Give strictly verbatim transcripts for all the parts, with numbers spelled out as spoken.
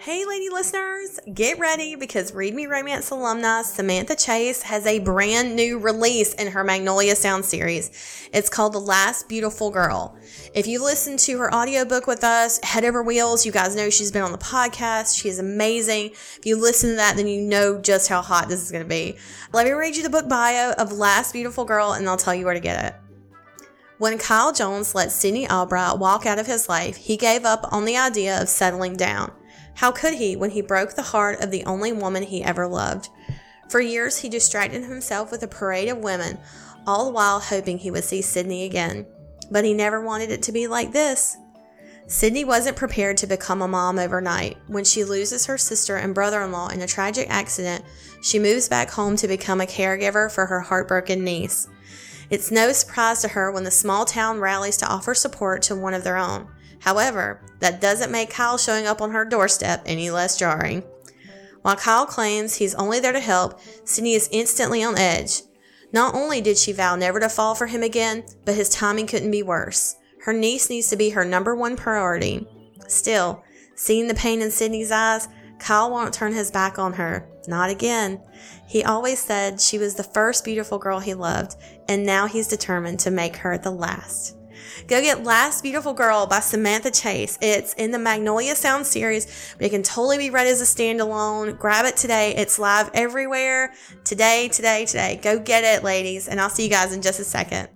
Hey, lady listeners, get ready because Read Me Romance alumni Samantha Chase has a brand new release in her Magnolia Sound series. It's called The Last Beautiful Girl. If you listened to her audiobook with us, Head Over Wheels, you guys know she's been on the podcast. She is amazing. If you listen to that, then you know just how hot this is going to be. Let me read you the book bio of Last Beautiful Girl, and I'll tell you where to get it. When Kyle Jones let Sidney Albright walk out of his life, he gave up on the idea of settling down. How could he when he broke the heart of the only woman he ever loved? For years, he distracted himself with a parade of women, all the while hoping he would see Sydney again. But he never wanted it to be like this. Sydney wasn't prepared to become a mom overnight. When she loses her sister and brother-in-law in a tragic accident, she moves back home to become a caregiver for her heartbroken niece. It's no surprise to her when the small town rallies to offer support to one of their own. However, that doesn't make Kyle showing up on her doorstep any less jarring. While Kyle claims he's only there to help, Sydney is instantly on edge. Not only did she vow never to fall for him again, but his timing couldn't be worse. Her niece needs to be her number one priority. Still, seeing the pain in Sydney's eyes, Kyle won't turn his back on her. Not again. He always said she was the first beautiful girl he loved, and now he's determined to make her the last. Go get Last Beautiful Girl by Samantha Chase. It's in the Magnolia Sound series, but it can totally be read as a standalone. Grab it today. It's live everywhere. Today, today, today. Go get it, ladies, and I'll see you guys in just a second.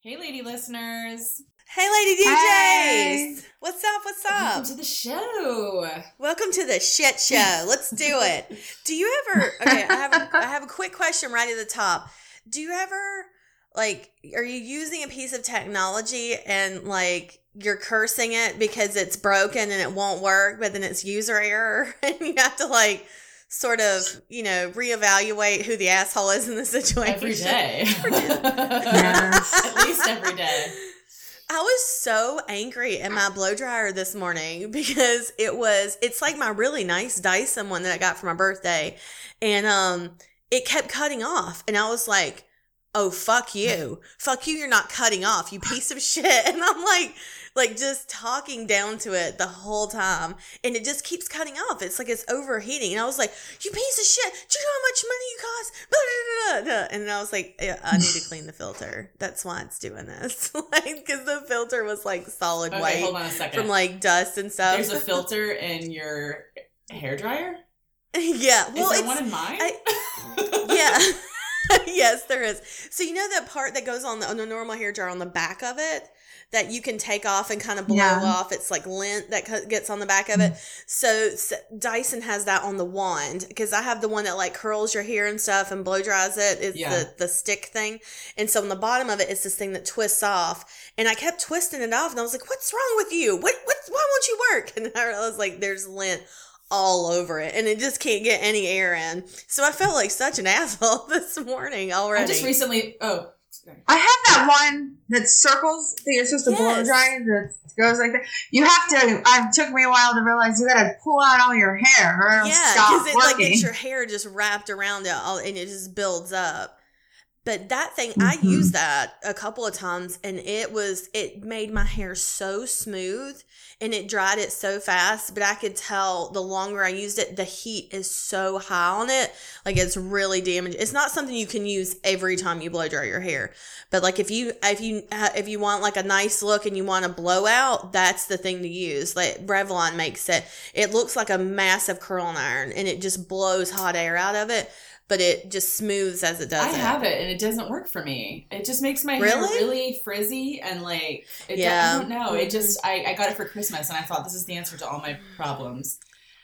Hey, lady listeners. Hey, lady D Js. Hey. What's up? What's up? Welcome to the show. Welcome to the shit show. Let's do it. Do you ever... Okay, I have a, I have a quick question right at the top. Do you ever... Like, are you using a piece of technology and, like, you're cursing it because it's broken and it won't work, but then it's user error and you have to, like, sort of, you know, reevaluate who the asshole is in the situation? Every day. At least every day. I was so angry at my blow dryer this morning because it was, it's like my really nice Dyson one that I got for my birthday. And um, it kept cutting off. And I was like, oh, fuck you. Fuck you, you're not cutting off, you piece of shit. And I'm like, like just talking down to it the whole time. And it just keeps cutting off. It's like it's overheating. And I was like, you piece of shit. Do you know how much money you cost? Blah, blah, blah, blah. And I was like, yeah, I need to clean the filter. That's why it's doing this. Like, because the filter was like solid okay, white hold on a second. From like dust and stuff. There's a filter in your hairdryer? Yeah. Well, is there it's, one in mine? I, yeah. Yes, there is. So you know that part that goes on the, on the normal hair dryer on the back of it that you can take off and kind of blow yeah. off? It's like lint that co- gets on the back of it. So, so Dyson has that on the wand because I have the one that like curls your hair and stuff and blow dries it. It's yeah. the, the stick thing. And so on the bottom of it, it's this thing that twists off. And I kept twisting it off and I was like, what's wrong with you? What? What? Why won't you work? And I was like, there's lint all over it, and it just can't get any air in. So I felt like such an asshole this morning already. I just recently, oh. Sorry. I have that one that circles, that you're supposed to yes. blow dry, that goes like that. You have to, I took me a while to realize you gotta pull out all your hair, or it'll yeah, stop it, working. Yeah, like, because it's your hair just wrapped around it, all, and it just builds up. But that thing, mm-hmm. I used that a couple of times, and it was, it made my hair so smooth, and it dried it so fast, but I could tell the longer I used it, the heat is so high on it. Like, it's really damaging. It's not something you can use every time you blow dry your hair. But, like, if you if you, if you want, like, a nice look and you want a blowout, that's the thing to use. Like, Revlon makes it. It looks like a massive curling iron, and it just blows hot air out of it. But it just smooths as it does. I it. have it, and it doesn't work for me. It just makes my really? hair really frizzy, and like, it yeah. doesn't, I don't know. It just, I, I got it for Christmas, and I thought, this is the answer to all my problems.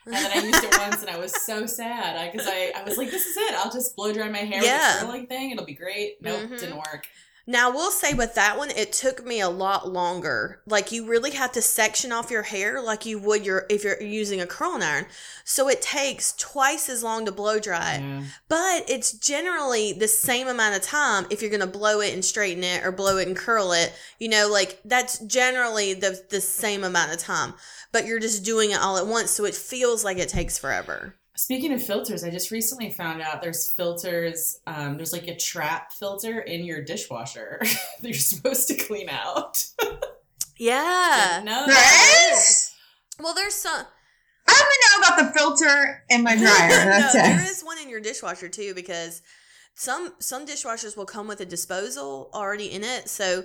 And then I used it once, and I was so sad, because I, I, I was like, this is it. I'll just blow dry my hair yeah. with a curling thing. It'll be great. Nope, mm-hmm. didn't work. Now, I will say with that one, it took me a lot longer. Like, you really have to section off your hair like you would your if you're using a curling iron. So it takes twice as long to blow dry it. Yeah. But it's generally the same amount of time if you're going to blow it and straighten it or blow it and curl it. You know, like, that's generally the the same amount of time. But you're just doing it all at once, so it feels like it takes forever. Speaking of filters, I just recently found out there's filters, um, there's like a trap filter in your dishwasher that you're supposed to clean out. Yeah. No. Yes. Well, there's some. I don't know about the filter in my dryer. That's no, it. There is one in your dishwasher too, because some some dishwashers will come with a disposal already in it. So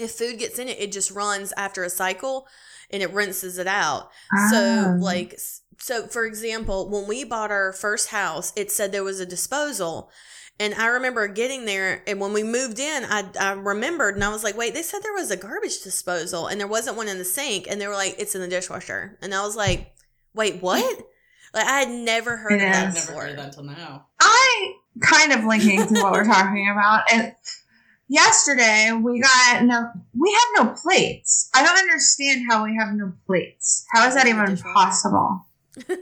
if food gets in it, it just runs after a cycle and it rinses it out. Um. So like... So, for example, when we bought our first house, it said there was a disposal. And I remember getting there, and when we moved in, I, I remembered, and I was like, wait, they said there was a garbage disposal, and there wasn't one in the sink. And they were like, it's in the dishwasher. And I was like, wait, what? Like, I had never heard of that before. I've never heard of that until now. I kind of linking to what we're talking about. And yesterday, we got no, we have no plates. I don't understand how we have no plates. How is that even possible? no,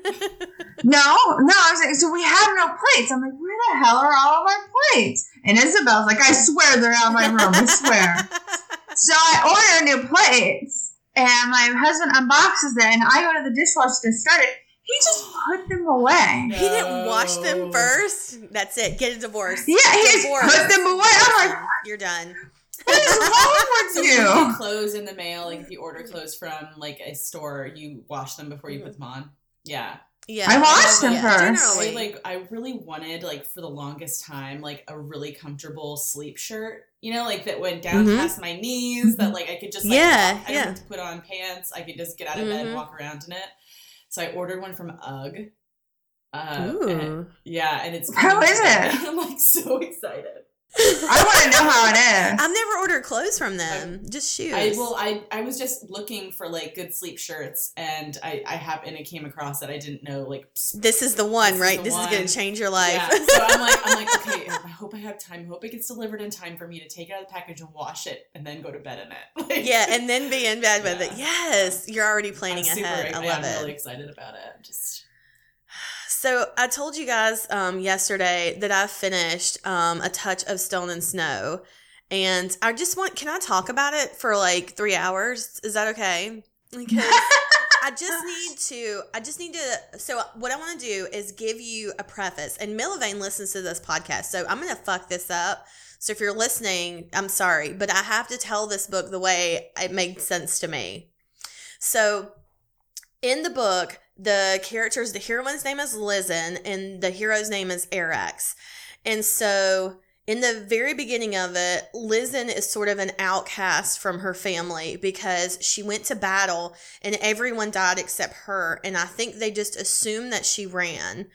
no, I was like, so we have no plates. I'm like, where the hell are all of our plates? And Isabel's like, I swear they're out of my room, I swear. So I order new plates, and my husband unboxes it, and I go to the dishwasher to start it. He just put them away. No. He didn't wash them first. That's it. Get a divorce. Yeah, he divorce. Just put them away. I'm like, you're done. What is wrong with you? So when you clothes in the mail, like if you order clothes from like a store, you wash them before you put them on. Yeah. Yeah. I watched them first. Generally, like I really wanted, like for the longest time, like a really comfortable sleep shirt, you know, like that went down mm-hmm. past my knees, mm-hmm. that like I could just like yeah, walk, I yeah. don't have to put on pants. I could just get out of mm-hmm. bed and walk around in it. So I ordered one from UGG. Uh, Ooh. And, yeah. And it's how is it? I'm like so excited. I want to know how it is. I've never ordered clothes from them. I, just shoes. I, well, I, I was just looking for, like, good sleep shirts, and I, I have, and it came across that I didn't know, like... This is the one, this right? Is the this one. Is going to change your life. Yeah. So I'm like, I'm like, okay, I hope I have time. I hope it gets delivered in time for me to take it out of the package and wash it and then go to bed in it. Like, yeah, and then be in bed yeah. with it. Yes! You're already planning I'm ahead. Super, I love I'm it. I'm really excited about it. Just... So I told you guys um, yesterday that I finished um, A Touch of Stone and Snow, and I just want, can I talk about it for like three hours? Is that okay? Because I just need to, I just need to, so what I want to do is give you a preface, and Milla Vane listens to this podcast, so I'm going to fuck this up. So if you're listening, I'm sorry, but I have to tell this book the way it made sense to me. So in the book, the characters, the heroine's name is Lizen, and the hero's name is Arax. And so, in the very beginning of it, Lizen is sort of an outcast from her family because she went to battle, and everyone died except her. And I think they just assumed that she ran.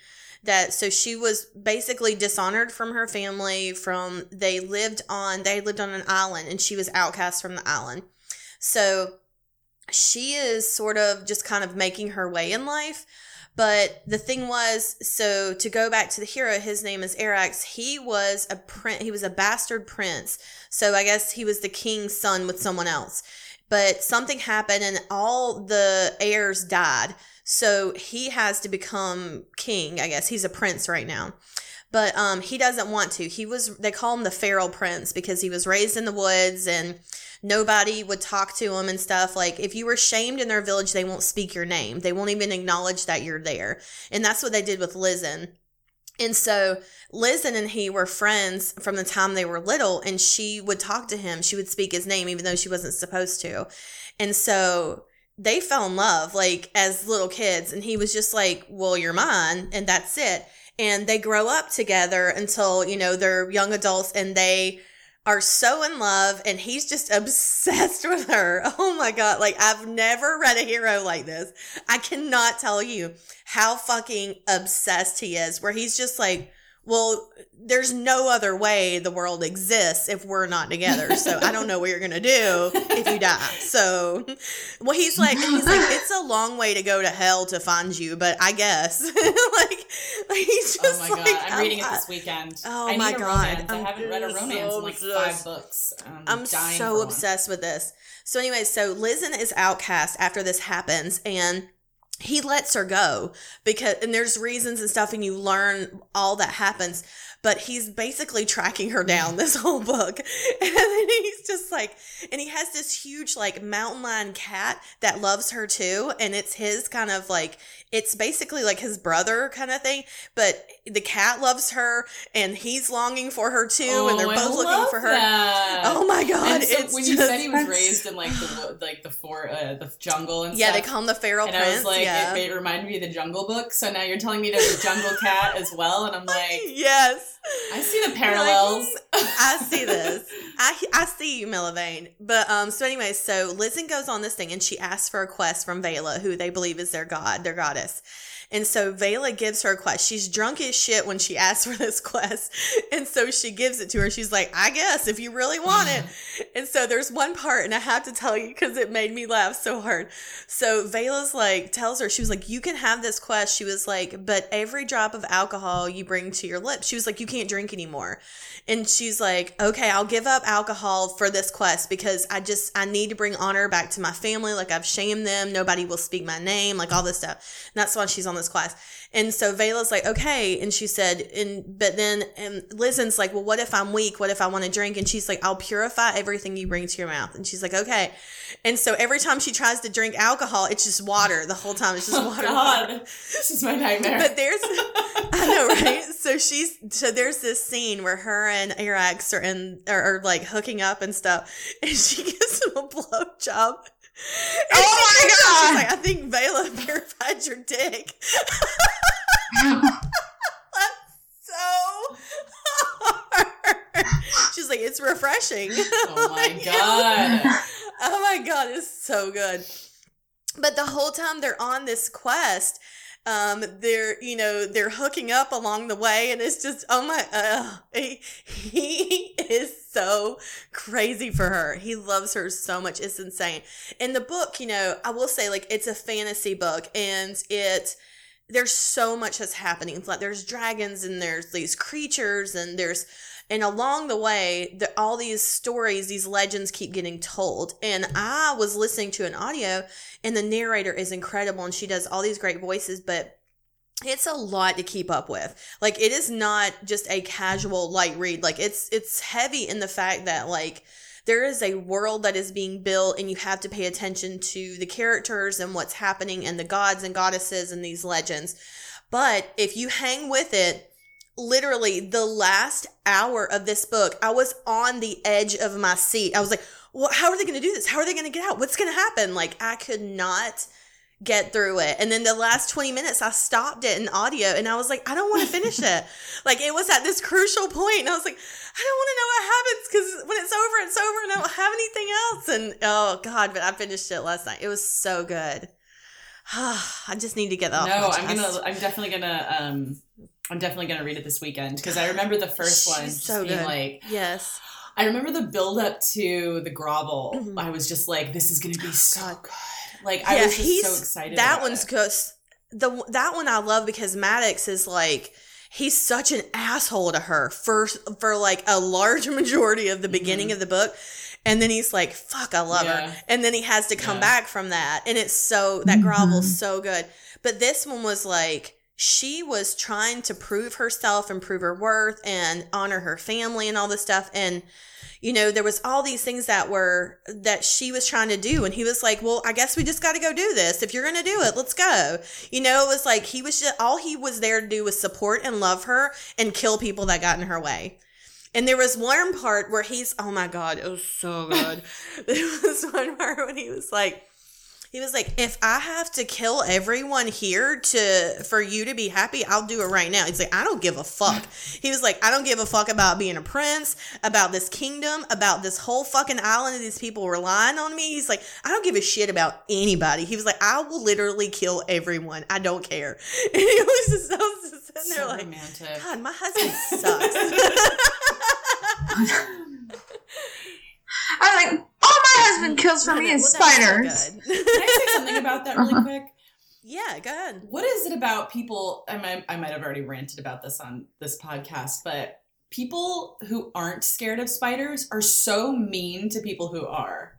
That so she was basically dishonored from her family. From they lived on they lived on an island, and she was outcast from the island. So. She is sort of just kind of making her way in life. But the thing was, so to go back to the hero, his name is Arax. He was a prince. He was a bastard prince. So I guess he was the king's son with someone else. But something happened and all the heirs died. So he has to become king, I guess. He's a prince right now. But um, he doesn't want to. He was, they call him the feral prince because he was raised in the woods and nobody would talk to him and stuff. Like, if you were shamed in their village, they won't speak your name. They won't even acknowledge that you're there. And that's what they did with Lizen. And so Lizen and he were friends from the time they were little, and she would talk to him. She would speak his name, even though she wasn't supposed to. And so they fell in love, like, as little kids. And he was just like, well, you're mine, and that's it. And they grow up together until, you know, they're young adults, and they are so in love, and he's just obsessed with her. Oh my God. Like, I've never read a hero like this. I cannot tell you how fucking obsessed he is, where he's just like, well, there's no other way the world exists if we're not together. So I don't know what you're going to do if you die. So, well, he's like, he's like, it's a long way to go to hell to find you, but I guess. like, like, he's just like, oh my like, God, I'm reading I, it this weekend. Oh I my God. I haven't read a romance so in like five books. I'm, I'm dying so obsessed one. with this. So anyway, so Lizen is outcast after this happens, and he lets her go because, and there's reasons and stuff, and you learn all that happens, but he's basically tracking her down this whole book. And then he's just like, and he has this huge like mountain lion cat that loves her too. And it's his kind of like, it's basically like his brother kind of thing, but the cat loves her and he's longing for her too. Oh, and they're both looking for her. That. Oh my God. So it's when you just, said he was raised in like the, like the for uh, the jungle and yeah, stuff. Yeah. They call him the feral and prince. I was like, yeah. it, it reminded me of the Jungle Book. So now you're telling me there's a jungle cat as well. And I'm like, yes. I see the parallels. Like, I see this. I I see you, Milla Vane. But um, so anyway, so Lizen goes on this thing and she asks for a quest from Vela, who they believe is their god, their goddess. And so Vela gives her a quest. She's drunk as shit when she asks for this quest. And so she gives it to her. She's like, I guess if you really want it. And so there's one part, and I have to tell you because it made me laugh so hard. So Vela's like, tells her, she was like, you can have this quest. She was like, but every drop of alcohol you bring to your lips. She was like, you can't drink anymore. And she's like, okay, I'll give up alcohol for this quest because I just, I need to bring honor back to my family. Like I've shamed them. Nobody will speak my name, like all this stuff. And that's why she's on the class. And so Vela's like, okay. And she said, and but then and Lizen's like, well, what if I'm weak? What if I want to drink? And she's like, I'll purify everything you bring to your mouth. And she's like, okay. And so every time she tries to drink alcohol, it's just water the whole time. It's just water. Oh God. Water. This is my nightmare. But there's, I know, right? So she's, so there's this scene where her and Arax are in, are, are like hooking up and stuff. And she gives him a blowjob. And oh my God! She's like, I think Vela purified your dick. That's so hard. She's like, it's refreshing. Oh my like, God! Oh my God, it's so good. But the whole time they're on this quest, um, they're you know they're hooking up along the way, and it's just oh my, uh, he, he is. So crazy for her. He loves her so much. It's insane. And the book, you know, I will say, like, it's a fantasy book, and it there's so much that's happening. It's like there's dragons and there's these creatures and there's and along the way, the, all these stories, these legends keep getting told. And I was listening to an audio, and the narrator is incredible, and she does all these great voices, but it's a lot to keep up with. Like, it is not just a casual light read. Like, it's it's heavy in the fact that, like, there is a world that is being built, and you have to pay attention to the characters and what's happening and the gods and goddesses and these legends. But if you hang with it, literally the last hour of this book, I was on the edge of my seat. I was like, well, how are they going to do this? How are they going to get out? What's going to happen? Like, I could not get through it. And then the last twenty minutes, I stopped it in audio, and I was like, I don't want to finish it. Like, it was at this crucial point, and I was like, I don't want to know what happens, because when it's over, it's over, and I don't have anything else. And oh God, but I finished it last night. It was so good. I just need to get that off no, my chest. I'm gonna, I'm definitely gonna, um, I'm definitely gonna read it this weekend, because I remember the first one just so being good. Like, yes. I remember the build up to the grovel. Mm-hmm. I was just like, this is gonna be so God. good. Like, I yeah, was just so excited. That about one's good. The that one I love because Maddox is like, he's such an asshole to her for for like a large majority of the beginning mm-hmm. of the book, and then he's like, "Fuck, I love yeah. her," and then he has to come yeah. back from that, and it's so that mm-hmm. grovel's so good. But this one was like, she was trying to prove herself and prove her worth and honor her family and all this stuff, and. You know, there was all these things that were, that she was trying to do. And he was like, well, I guess we just got to go do this. If you're going to do it, let's go. You know, it was like, he was just, all he was there to do was support and love her and kill people that got in her way. And there was one part where he's, oh my God, it was so good. There was one part when he was like, He was like, if I have to kill everyone here to for you to be happy, I'll do it right now. He's like, I don't give a fuck. He was like, I don't give a fuck about being a prince, about this kingdom, about this whole fucking island of these people relying on me. He's like, I don't give a shit about anybody. He was like, I will literally kill everyone. I don't care. And he was just, I was just sitting there so like, romantic. God, my husband sucks. I was like, all my husband kills for me is well, spiders. So can I say something about that really uh-huh. quick? Yeah, go ahead. What is it about people, I might, I might have already ranted about this on this podcast, but people who aren't scared of spiders are so mean to people who are.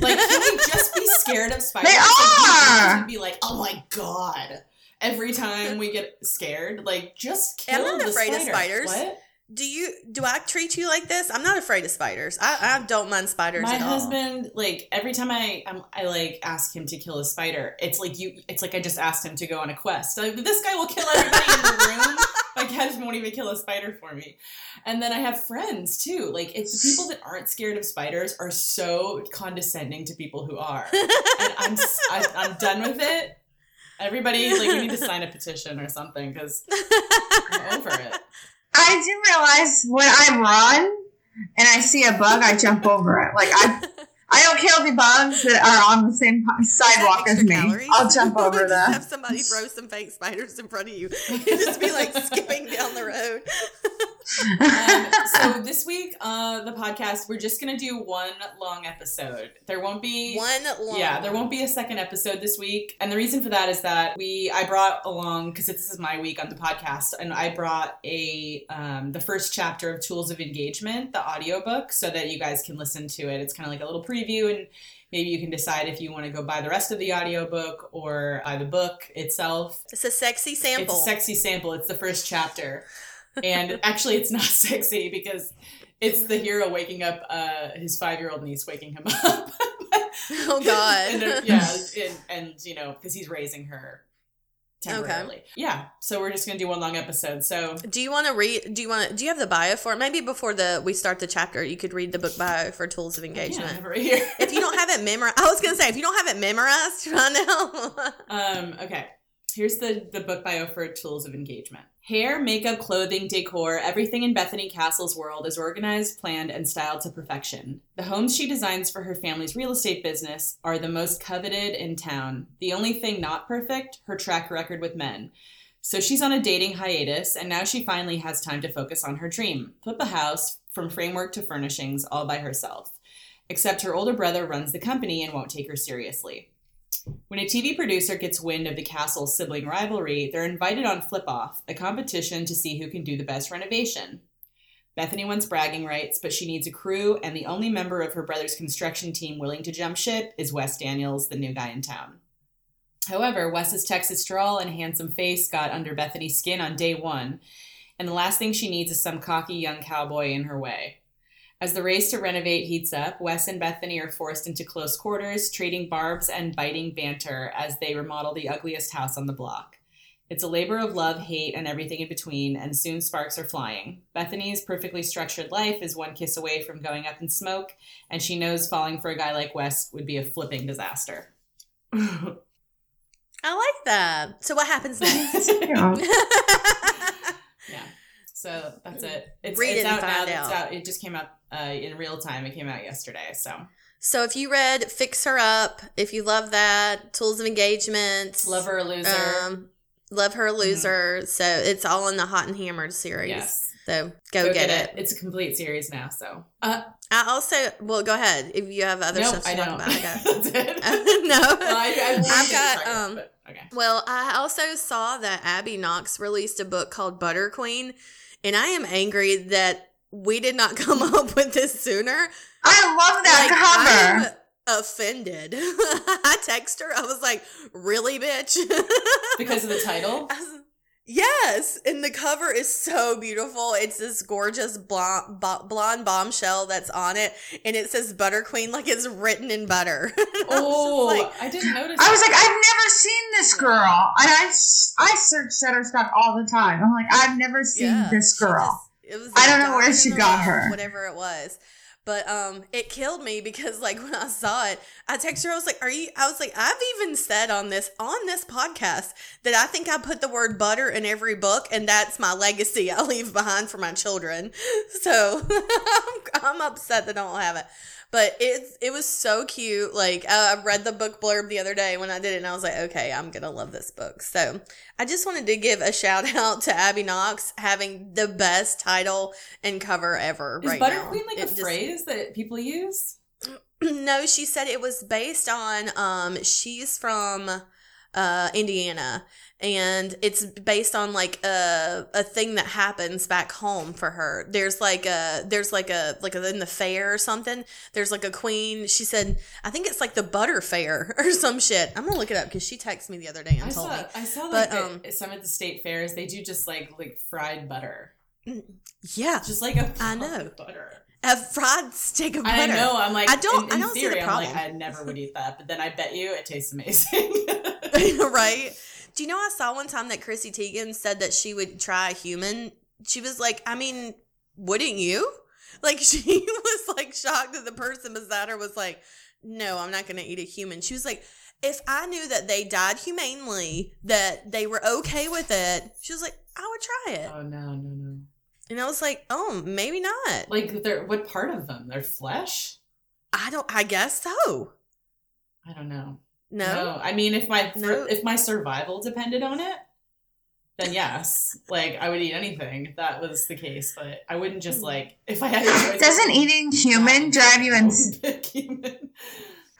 Like, can we just be scared of spiders? They are! And be like, oh my God. Every time we get scared, like, just kill the spider. I'm not afraid of spiders. What? Do you do I treat you like this? I'm not afraid of spiders. I, I don't mind spiders My at all. My husband, like every time I I'm, I like ask him to kill a spider, it's like you. It's like I just asked him to go on a quest. Like, this guy will kill everybody in the room. My husband won't even kill a spider for me. And then I have friends too. Like it's the people that aren't scared of spiders are so condescending to people who are. And I'm I, I'm done with it. Everybody, like you need to sign a petition or something because I'm over it. I do realize when I run and I see a bug, I jump over it. Like, I I don't kill the bugs that are on the same sidewalk as me. Calories. I'll jump over that. Have somebody throw some fake spiders in front of you. You'd just be, like, skipping down the road. um, so this week, uh, the podcast, we're just going to do one long episode. There won't be... One long. Yeah, there won't be a second episode this week. And the reason for that is that we, I brought along, because this is my week on the podcast, and I brought a, um, the first chapter of Tools of Engagement, the audiobook, so that you guys can listen to it. It's kind of like a little preview, and maybe you can decide if you want to go buy the rest of the audiobook or buy the book itself. It's a sexy sample. It's a sexy sample. It's the first chapter. And actually, it's not sexy because it's the hero waking up, uh, his five-year-old niece waking him up. Oh, God. And, uh, yeah, and, and, you know, because he's raising her temporarily. Okay. Yeah, so we're just going to do one long episode. So do you want to read, do you want to, do you have the bio for it? Maybe before the we start the chapter, you could read the book bio for Tools of Engagement. Yeah, I have it right here. If you don't have it memorized, I was going to say, if you don't have it memorized right now. um. Okay. Here's the, the book bio for Tools of Engagement. Hair, makeup, clothing, decor, everything in Bethany Castle's world is organized, planned, and styled to perfection. The homes she designs for her family's real estate business are the most coveted in town. The only thing not perfect, her track record with men. So she's on a dating hiatus, and now she finally has time to focus on her dream. Flip a house from framework to furnishings all by herself. Except her older brother runs the company and won't take her seriously. When a T V producer gets wind of the castle's sibling rivalry, they're invited on Flip Off, a competition to see who can do the best renovation. Bethany wants bragging rights, but she needs a crew, and the only member of her brother's construction team willing to jump ship is Wes Daniels, the new guy in town. However, Wes's Texas drawl and handsome face got under Bethany's skin on day one, and the last thing she needs is some cocky young cowboy in her way. As the race to renovate heats up, Wes and Bethany are forced into close quarters, trading barbs and biting banter as they remodel the ugliest house on the block. It's a labor of love, hate, and everything in between, and soon sparks are flying. Bethany's perfectly structured life is one kiss away from going up in smoke, and she knows falling for a guy like Wes would be a flipping disaster. I like that. So what happens next? Yeah. So that's it. It's, read it's it out now. Out. It's out. It just came out uh, in real time. It came out yesterday. So so if you read Fix Her Up, if you love that, Tools of Engagement. Love Her Loser. Um, Love Her Loser. Mm-hmm. So it's all in the Hot and Hammered series. Yes. So go, go get, get it. it. It's a complete series now. So uh, I also, well, go ahead. If you have other nope, stuff to I talk don't. about. I got, that's it. Uh, no. Well, I, I I've got... um. About, okay. Well, I also saw that Abby Knox released a book called Butter Queen. And I am angry that we did not come up with this sooner. I love that like, cover. I'm offended. I text her. I was like, really, bitch? Because of the title? Was, yes. And the cover is so beautiful. It's this gorgeous blonde, blonde bombshell that's on it. And it says Butter Queen like it's written in butter. Oh, I, like, I didn't notice I that. was like, I've never seen this girl. And I... I search Shutterstock all the time. I'm like, I've never seen yeah, this girl. Just, it was I don't know where she got her. Whatever it was. But um, it killed me because, like, when I saw it, I texted her. I was like, are you, I was like, I've even said on this, on this podcast that I think I put the word butter in every book, and that's my legacy I leave behind for my children. So I'm, I'm upset that I don't have it. But it's, it was so cute. Like, uh, I read the book blurb the other day when I did it, and I was like, okay, I'm going to love this book. So I just wanted to give a shout out to Abby Knox having the best title and cover ever. Is right Butter now. Queen like it a just, phrase that people use? No, she said it was based on, um, she's from uh, Indiana. And it's based on, like, a a thing that happens back home for her. There's, like, a, there's, like, a, like, a, in the fair or something, there's, like, a queen. She said, I think it's, like, the Butter Fair or some shit. I'm going to look it up because she texted me the other day and I told saw, me. I saw, like, but, um, the, some at the state fairs, they do just, like, like, fried butter. Yeah. Just, like, a I know. butter. A fried stick of butter. I know. I'm, like, I don't, in, in I don't theory, see the problem. I'm, like, I never would eat that. But then I bet you it tastes amazing. Right? Do you know, I saw one time that Chrissy Teigen said that she would try a human. She was like, I mean, wouldn't you? Like, she was, like, shocked that the person beside her was like, no, I'm not going to eat a human. She was like, if I knew that they died humanely, that they were okay with it, she was like, I would try it. Oh, no, no, no. And I was like, oh, maybe not. Like, they're, what part of them? Their flesh? I don't, I guess so. I don't know. No. no, I mean, if my no. if my survival depended on it, then yes, like, I would eat anything if that was the case. But I wouldn't just, like, if I had a choice. Doesn't eating human drive you insane?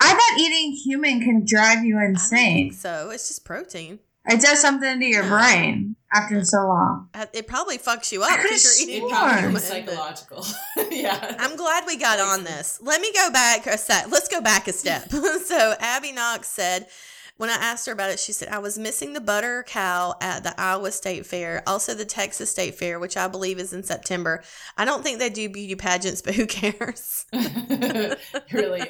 I bet eating human can drive you insane. I think so. It's just protein. It does something to your brain after so long. It probably fucks you up because you're eating probably psychological. Yeah. I'm glad we got on this. Let me go back a sec. Let's go back a step. So Abby Knox said, when I asked her about it, she said, I was missing the butter cow at the Iowa State Fair, also the Texas State Fair, which I believe is in September. I don't think they do beauty pageants, but who cares? Really?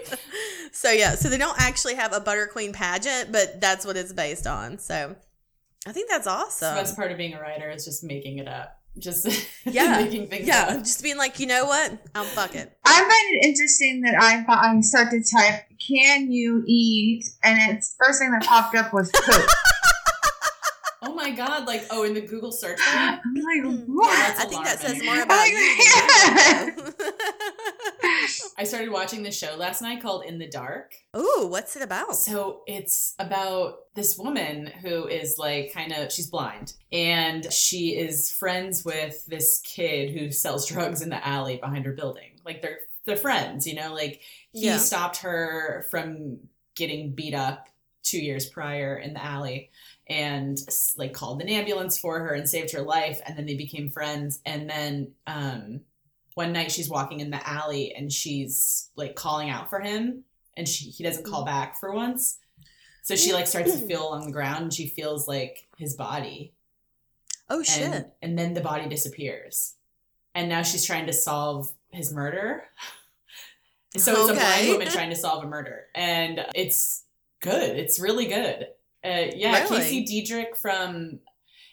So, yeah. So, they don't actually have a Butter Queen pageant, but that's what it's based on. So, I think that's awesome. The best part of being a writer is just making it up. Just yeah. making things yeah. up. Yeah, just being like, you know what? I'll fuck it. I find it interesting that I I start to type, can you eat? And it's first thing that popped up was poop. Oh my god, like, oh, in the Google search thing? I'm like, what? Yeah, I think that says more about like, you. I started watching this show last night called In the Dark. Ooh, what's it about? So it's about this woman who is, like, kind of, she's blind. And she is friends with this kid who sells drugs in the alley behind her building. Like, they're, they're friends, you know? Like, he yeah. stopped her from getting beat up two years prior in the alley. And, like, called an ambulance for her and saved her life. And then they became friends. And then um, one night she's walking in the alley and she's, like, calling out for him. And she he doesn't call back for once. So she, like, starts to feel along the ground. And she feels, like, his body. Oh, shit. And, and then the body disappears. And now she's trying to solve his murder. So it's okay. a blind woman trying to solve a murder. And it's good. It's really good. Uh, yeah, really? Casey Diedrich from,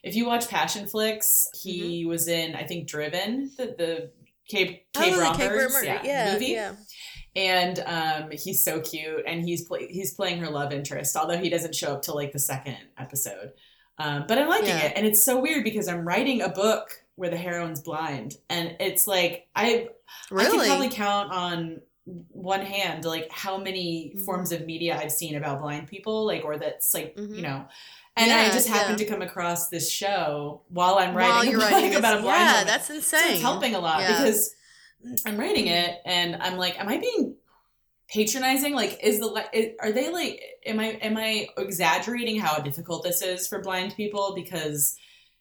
if you watch Passion Flicks, he mm-hmm. was in, I think, Driven, the, the Kate Bromberg yeah, yeah, movie. Yeah. And um, he's so cute, and he's play- he's playing her love interest, although he doesn't show up till, like, the second episode. Um, but I'm liking yeah. it, and it's so weird because I'm writing a book where the heroine's blind, and it's like, I, really? I can probably count on one hand, like, how many mm-hmm. forms of media I've seen about blind people, like, or that's, like, mm-hmm. you know, and yeah, I just happened yeah. to come across this show while I'm while writing, you're about, writing this, about a blind yeah, woman. That's insane. So it's helping a lot yeah. because I'm writing it and I'm like, am I being patronizing? Like, is the, are they like, am I, am I exaggerating how difficult this is for blind people? Because,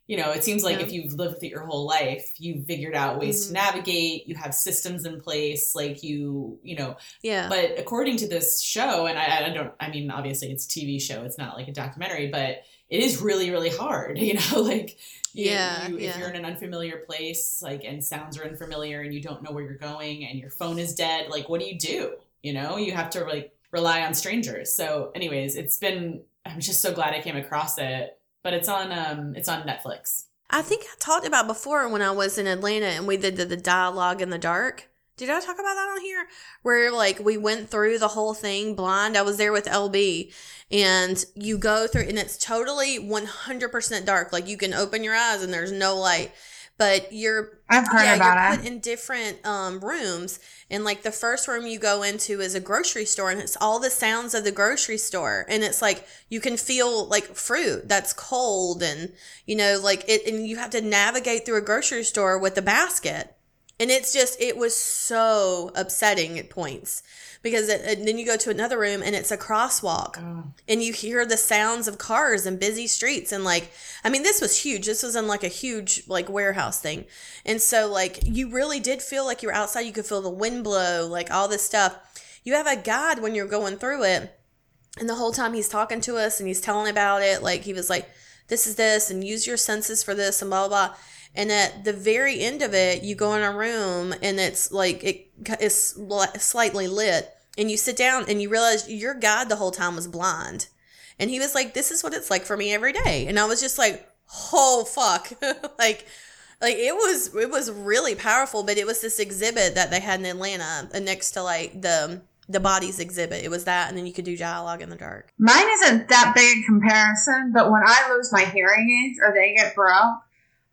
you know, it seems like yeah. if you've lived it your whole life, you've figured out ways mm-hmm. to navigate, you have systems in place, like you, you know. Yeah. But according to this show, and I, I don't, I mean, obviously it's a T V show, it's not like a documentary, but it is really, really hard, you know, like you, yeah, you, yeah. if you're in an unfamiliar place, like, and sounds are unfamiliar and you don't know where you're going and your phone is dead, like, what do you do? You know, you have to, like, rely on strangers. So anyways, it's been, I'm just so glad I came across it. But it's on um, it's on Netflix. I think I talked about before when I was in Atlanta and we did the, the dialogue in the dark. Did I talk about that on here? Where, like, we went through the whole thing blind. I was there with L B. And you go through, and it's totally one hundred percent dark. Like, you can open your eyes, and there's no light. But you're, I've heard yeah, about you're put it. in different um, rooms. And, like, the first room you go into is a grocery store, and it's all the sounds of the grocery store. And it's, like, you can feel, like, fruit that's cold. And, you know, like, it. And you have to navigate through a grocery store with a basket. And it's just, it was so upsetting at points, because it, and then you go to another room and it's a crosswalk oh. and you hear the sounds of cars and busy streets. And like, I mean, this was huge. This was in like a huge like warehouse thing. And so like, you really did feel like you were outside. You could feel the wind blow, like all this stuff. You have a guide when you're going through it. And the whole time he's talking to us and he's telling about it. Like he was like, this is this and use your senses for this and blah, blah, blah. And at the very end of it, you go in a room and it's like it is slightly lit and you sit down and you realize your guide the whole time was blind. And he was like, this is what it's like for me every day. And I was just like, oh, fuck. like, like it was it was really powerful. But it was this exhibit that they had in Atlanta uh, next to like the the bodies exhibit. It was that. And then you could do dialogue in the dark. Mine isn't that big in comparison. But when I lose my hearing aids or they get broke,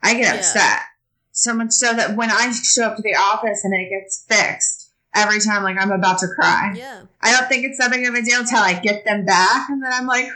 I get upset. Yeah. So much so that when I show up to the office and it gets fixed, every time, like, I'm about to cry. Yeah. I don't think it's that big of a deal until I get them back. And then I'm like,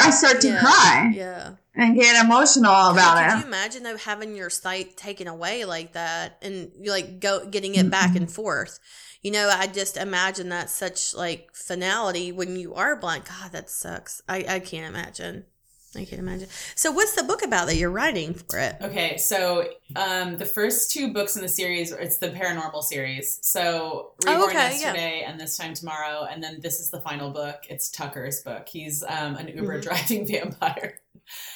I start to yeah. cry. Yeah. And get emotional about Could it. Could you imagine, though, having your sight taken away like that and, like, go getting it mm-hmm. back and forth? You know, I just imagine that such, like, finality when you are blind. God, that sucks. I, I can't imagine. I can imagine. So what's the book about that you're writing for it? Okay, so um, the first two books in the series, it's the paranormal series. So Reborn oh, okay, Yesterday yeah. and This Time Tomorrow, and then this is the final book. It's Tucker's book. He's um, an Uber mm-hmm. driving vampire.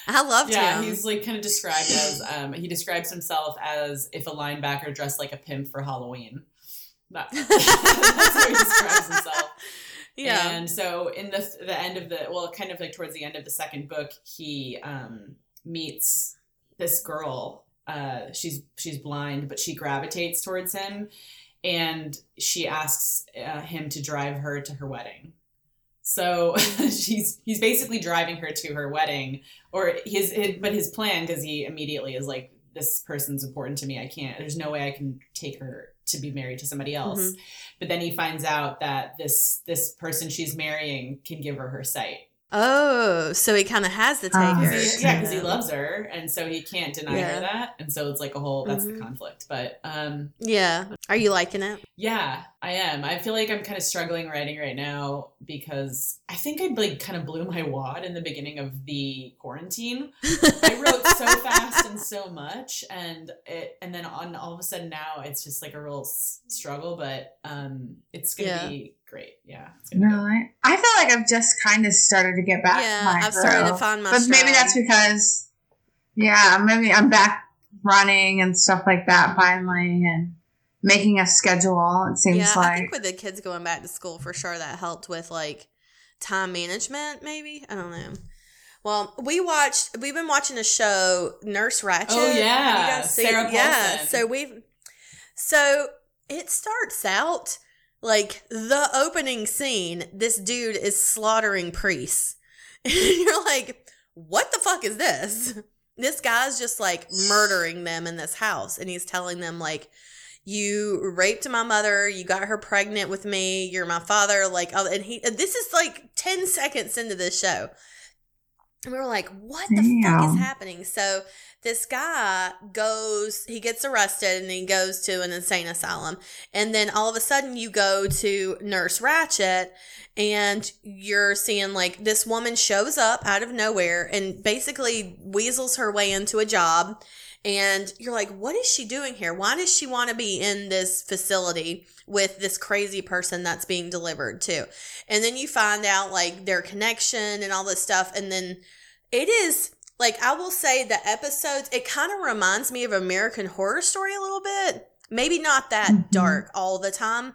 I loved yeah, him. Yeah, he's like kind of described as, um, he describes himself as if a linebacker dressed like a pimp for Halloween. That, that's how he describes himself. Yeah. And so in the the end of the, well, kind of like towards the end of the second book, he um, meets this girl. Uh, she's she's blind, but she gravitates towards him. And she asks uh, him to drive her to her wedding. So she's he's basically driving her to her wedding. Or his, his but his plan, because he immediately is like, this person's important to me. I can't, there's no way I can take her to be married to somebody else. Mm-hmm. But then he finds out that this, this person she's marrying can give her her sight. Oh, so he kind of has to take uh, her. He, yeah. Cause he loves her. And so he can't deny yeah. her that. And so it's like a whole, that's mm-hmm. the conflict, but, um, yeah. Are you liking it? Yeah, I am. I feel like I'm kind of struggling writing right now because I think I like kind of blew my wad in the beginning of the quarantine. I wrote so fast and so much, and it, and then on all of a sudden now it's just like a real s- struggle, but, um, it's going to yeah. be great. Yeah. No, I, I feel like I've just kind of started to get back. Yeah, my I've growth. started to find my But stride. Maybe that's because, yeah, maybe I'm back running and stuff like that finally and making a schedule, it seems yeah, like. Yeah, I think with the kids going back to school, for sure that helped with, like, time management, maybe? I don't know. Well, we watched, we've been watching a show, Nurse Ratched. Oh, yeah. You guys see Sarah it? Yeah, so we've, so it starts out like the opening scene, this dude is slaughtering priests. And you're like, what the fuck is this? This guy's just like murdering them in this house. And he's telling them like, you raped my mother. You got her pregnant with me. You're my father. Like, and he, this is like ten seconds into this show. And we were like, what the Damn. fuck is happening? So this guy goes, he gets arrested and he goes to an insane asylum. And then all of a sudden you go to Nurse Ratched and you're seeing like this woman shows up out of nowhere and basically weasels her way into a job. And you're like, what is she doing here? Why does she want to be in this facility with this crazy person that's being delivered to? And then you find out like their connection and all this stuff. And then it is... Like, I will say the episodes, it kind of reminds me of American Horror Story a little bit. Maybe not that dark all the time,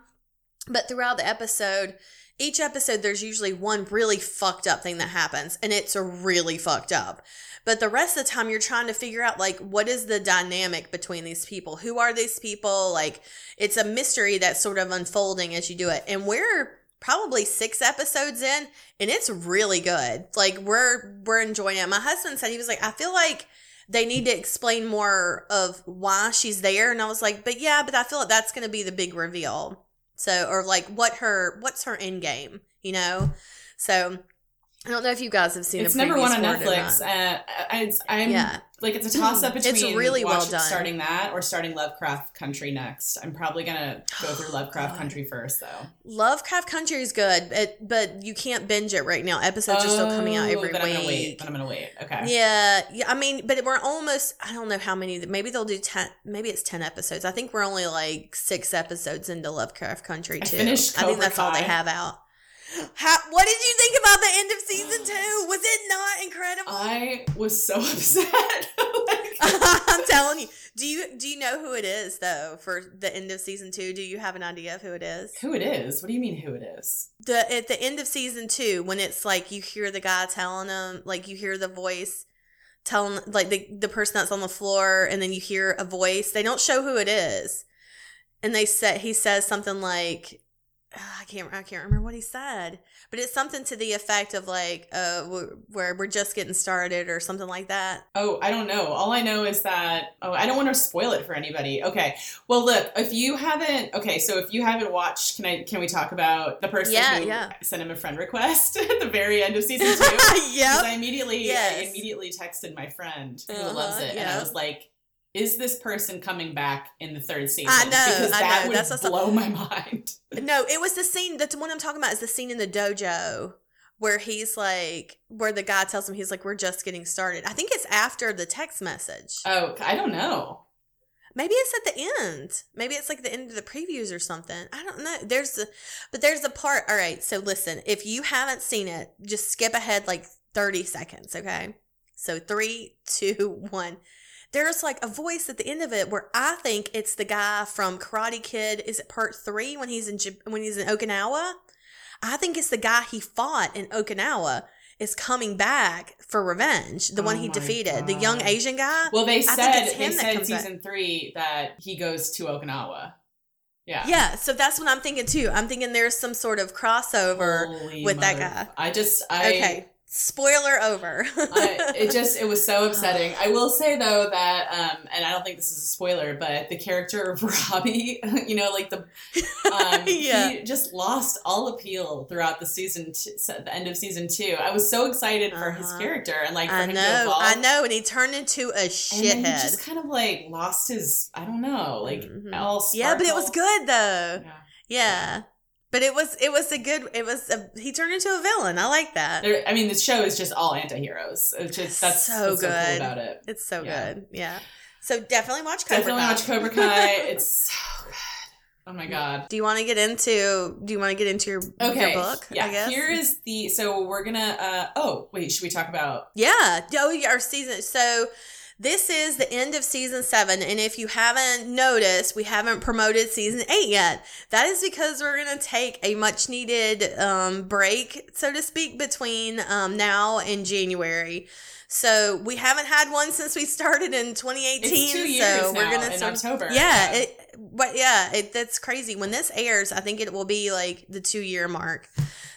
but throughout the episode, each episode, there's usually one really fucked up thing that happens, and it's really fucked up. But the rest of the time, you're trying to figure out, like, what is the dynamic between these people? Who are these people? Like, it's a mystery that's sort of unfolding as you do it. And we're probably six episodes in, and it's really good. Like, we're we're enjoying it. My husband said, he was like, I feel like they need to explain more of why she's there. And I was like, but yeah, but I feel like that's going to be the big reveal. So, or like what her, what's her end game, you know? So I don't know if you guys have seen it. It's number one on Netflix. Uh, I, I'm yeah. like, it's a toss up between it's really watch, well done. starting that or starting Lovecraft Country next. I'm probably going to go through Lovecraft Country first though. Lovecraft Country is good, it, but you can't binge it right now. Episodes oh, are still coming out every but week. I'm gonna wait, but I'm going to wait. Okay. Yeah. Yeah. I mean, but we're almost, I don't know how many, maybe they'll do ten, maybe it's ten episodes. I think we're only like six episodes into Lovecraft Country too. I finished Cobra I think that's Kai. all they have out. How, what did you think about the end of season two? Was it not incredible? I was so upset. Like, I'm telling you. Do you do you know who it is though for the end of season two? Do you have an idea of who it is? Who it is? What do you mean who it is? The at the end of season two, when it's like you hear the guy telling him, like you hear the voice telling, like the the person that's on the floor, and then you hear a voice. They don't show who it is, and they said he says something like. I can't I can't remember what he said, but it's something to the effect of like, uh, where we're just getting started or something like that. Oh, I don't know. All I know is that, oh, I don't want to spoil it for anybody. Okay. Well, look, if you haven't, okay. So if you haven't watched, can I, can we talk about the person yeah, who yeah. sent him a friend request at the very end of season two? Yeah. Because I immediately, yes. I immediately texted my friend who uh-huh, loves it. Yep. And I was like, is this person coming back in the third season? I know, because that I know. would That's blow awesome. my mind. No, it was the scene. That's the one I'm talking about. Is the scene in the dojo where he's like, where the guy tells him he's like, "We're just getting started." I think it's after the text message. Oh, I don't know. Maybe it's at the end. Maybe it's like the end of the previews or something. I don't know. There's, a, but there's a part. All right. So listen, if you haven't seen it, just skip ahead like thirty seconds. Okay. So three, two, one. There's like a voice at the end of it where I think it's the guy from Karate Kid. Is it part three when he's in when he's in Okinawa? I think it's the guy he fought in Okinawa is coming back for revenge. The oh one he defeated, God. the young Asian guy. Well, they said they said season back. three that he goes to Okinawa. Yeah, yeah. So that's what I'm thinking too. I'm thinking there's some sort of crossover Holy with mother. that guy. I just I okay. Spoiler over. I, it just, it was so upsetting. I will say though that, um, and I don't think this is a spoiler, but the character of Robbie, you know, like the, um, yeah. he just lost all appeal throughout the season, t- the end of season two. I was so excited uh-huh. for his character and like for I him know, to evolve. I know, and he turned into a shithead. And then he just kind of like lost his, I don't know, like mm-hmm. all sparkle. Yeah, but it was good though. Yeah. yeah. But it was it was a good it was a, he turned into a villain. I like that. There, I mean, the show is just all anti-heroes. It's just that's so what's good so cool about it. It's so yeah. good. Yeah. So definitely watch Cobra definitely Kai. Definitely watch Cobra Kai. It's so good. Oh my God. Do you want to get into do you want to get into your, okay. your book? Yeah. I guess? Here is the so we're going to uh, oh, wait, should we talk about Yeah. Oh, our season. So this is the end of season seven, and if you haven't noticed, we haven't promoted season eight yet. That is because we're going to take a much-needed um, break, so to speak, between um, now and January. So we haven't had one since we started in twenty eighteen. It's two years so now we're gonna in start, October. Yeah, yeah. It, but yeah, it, that's crazy. When this airs, I think it will be like the two-year mark.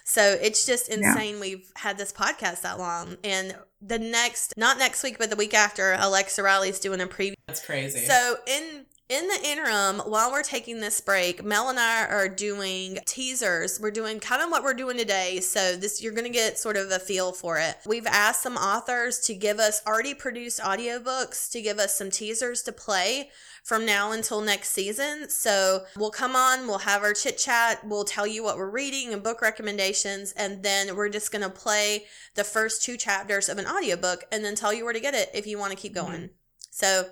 So it's just insane yeah. we've had this podcast that long. And the next, not next week, but the week after, Alexa Riley's doing a preview. That's crazy. So in in the interim, while we're taking this break, Mel and I are doing teasers. We're doing kind of what we're doing today. So this you're going to get sort of a feel for it. We've asked some authors to give us already produced audiobooks to give us some teasers to play from now until next season. So we'll come on, we'll have our chit chat, we'll tell you what we're reading and book recommendations, and then we're just going to play the first two chapters of an audiobook and then tell you where to get it if you want to keep going. Mm-hmm. So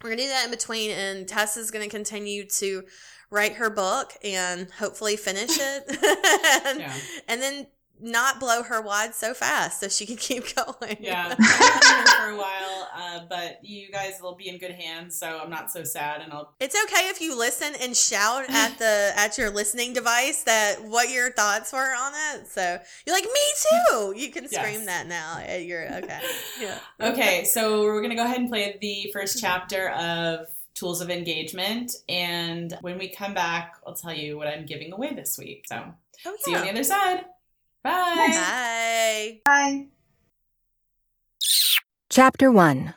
we're going to do that in between, and Tess is going to continue to write her book and hopefully finish it. and, yeah. and then not blow her wad so fast so she can keep going. Yeah, I've been here for a while, uh, but you guys will be in good hands, so I'm not so sad. And I'll. It's okay if you listen and shout at the at your listening device that what your thoughts were on it. So you're like, me too. You can scream yes. that now. You're okay. Yeah. Okay, so we're gonna go ahead and play the first chapter of Tools of Engagement, and when we come back, I'll tell you what I'm giving away this week. So oh, yeah. see you on the other side. Bye. Bye. Bye. Chapter one.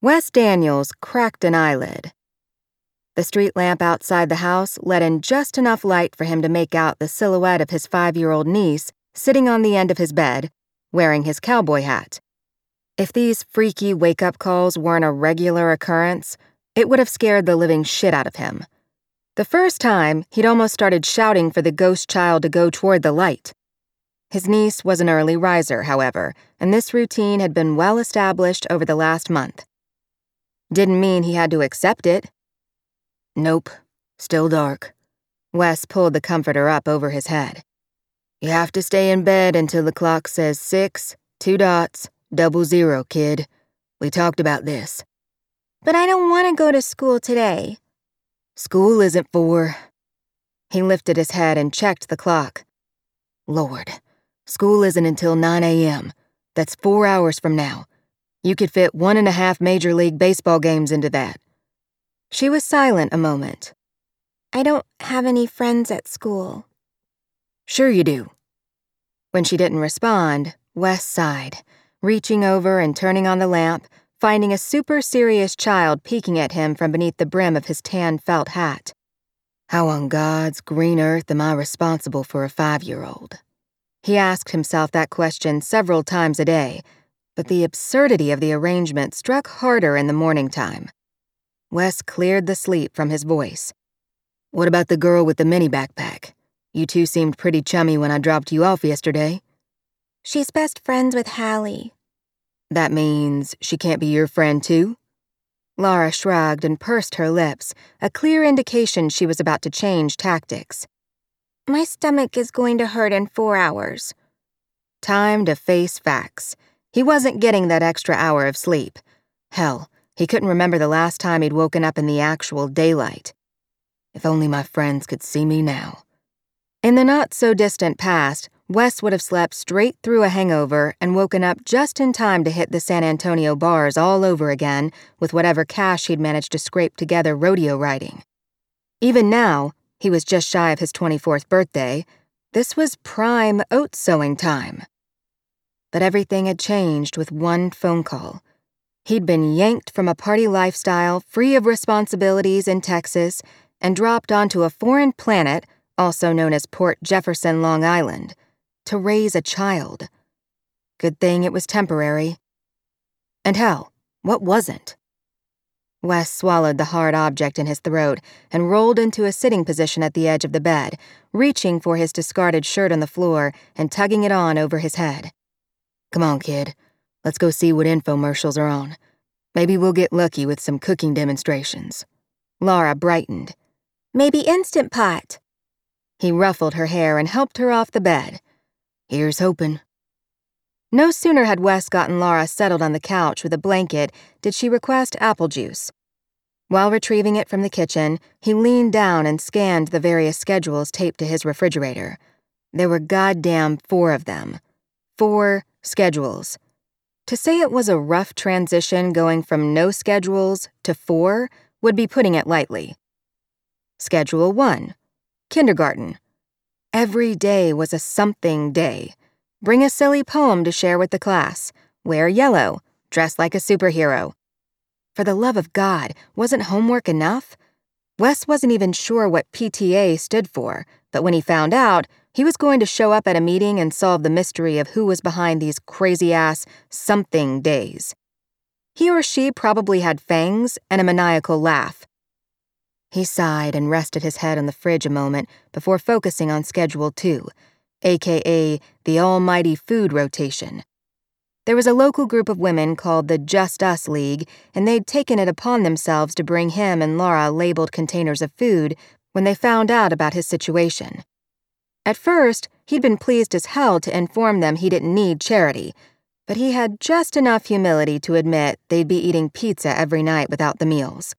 Wes Daniels cracked an eyelid. The street lamp outside the house let in just enough light for him to make out the silhouette of his five-year-old niece sitting on the end of his bed, wearing his cowboy hat. If these freaky wake-up calls weren't a regular occurrence, it would have scared the living shit out of him. The first time, he'd almost started shouting for the ghost child to go toward the light. His niece was an early riser, however, and this routine had been well established over the last month. Didn't mean he had to accept it. Nope, still dark. Wes pulled the comforter up over his head. You have to stay in bed until the clock says six, two dots, double zero, kid. We talked about this. But I don't want to go to school today. School isn't for... He lifted his head and checked the clock. Lord, school isn't until nine a.m. That's four hours from now. You could fit one and a half Major League Baseball games into that. She was silent a moment. I don't have any friends at school. Sure you do. When she didn't respond, Wes sighed, reaching over and turning on the lamp, finding a super serious child peeking at him from beneath the brim of his tan felt hat. How on God's green earth am I responsible for a five-year-old? He asked himself that question several times a day, but the absurdity of the arrangement struck harder in the morning time. Wes cleared the sleep from his voice. What about the girl with the mini backpack? You two seemed pretty chummy when I dropped you off yesterday. She's best friends with Hallie. That means she can't be your friend, too? Laura shrugged and pursed her lips, a clear indication she was about to change tactics. My stomach is going to hurt in four hours. Time to face facts. He wasn't getting that extra hour of sleep. Hell, he couldn't remember the last time he'd woken up in the actual daylight. If only my friends could see me now. In the not-so-distant past, Wes would have slept straight through a hangover and woken up just in time to hit the San Antonio bars all over again with whatever cash he'd managed to scrape together rodeo riding. Even now, he was just shy of his twenty-fourth birthday, this was prime oat-sowing time. But everything had changed with one phone call. He'd been yanked from a party lifestyle free of responsibilities in Texas and dropped onto a foreign planet, also known as Port Jefferson, Long Island, to raise a child. Good thing it was temporary. And hell, what wasn't? Wes swallowed the hard object in his throat and rolled into a sitting position at the edge of the bed, reaching for his discarded shirt on the floor and tugging it on over his head. Come on, kid. Let's go see what infomercials are on. Maybe we'll get lucky with some cooking demonstrations. Laura brightened. Maybe Instant Pot. He ruffled her hair and helped her off the bed. Here's hoping. No sooner had Wes gotten Laura settled on the couch with a blanket did she request apple juice. While retrieving it from the kitchen, he leaned down and scanned the various schedules taped to his refrigerator. There were goddamn four of them. Four schedules. To say it was a rough transition going from no schedules to four would be putting it lightly. Schedule one. Kindergarten. Every day was a something day. Bring a silly poem to share with the class. Wear yellow. Dress like a superhero. For the love of God, wasn't homework enough? Wes wasn't even sure what P T A stood for, but when he found out, he was going to show up at a meeting and solve the mystery of who was behind these crazy-ass something days. He or she probably had fangs and a maniacal laugh. He sighed and rested his head on the fridge a moment before focusing on Schedule two, a k a the almighty food rotation. There was a local group of women called the Just Us League, and they'd taken it upon themselves to bring him and Laura labeled containers of food when they found out about his situation. At first, he'd been pleased as hell to inform them he didn't need charity, but he had just enough humility to admit they'd be eating pizza every night without the meals.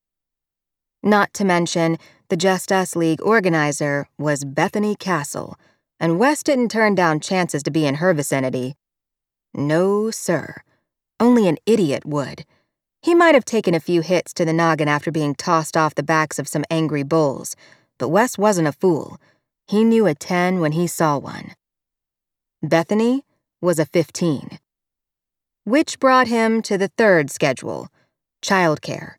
Not to mention, the Just Us League organizer was Bethany Castle, and Wes didn't turn down chances to be in her vicinity. No, sir. Only an idiot would. He might have taken a few hits to the noggin after being tossed off the backs of some angry bulls, but Wes wasn't a fool. He knew a ten when he saw one. Bethany was a fifteen. Which brought him to the third schedule, childcare.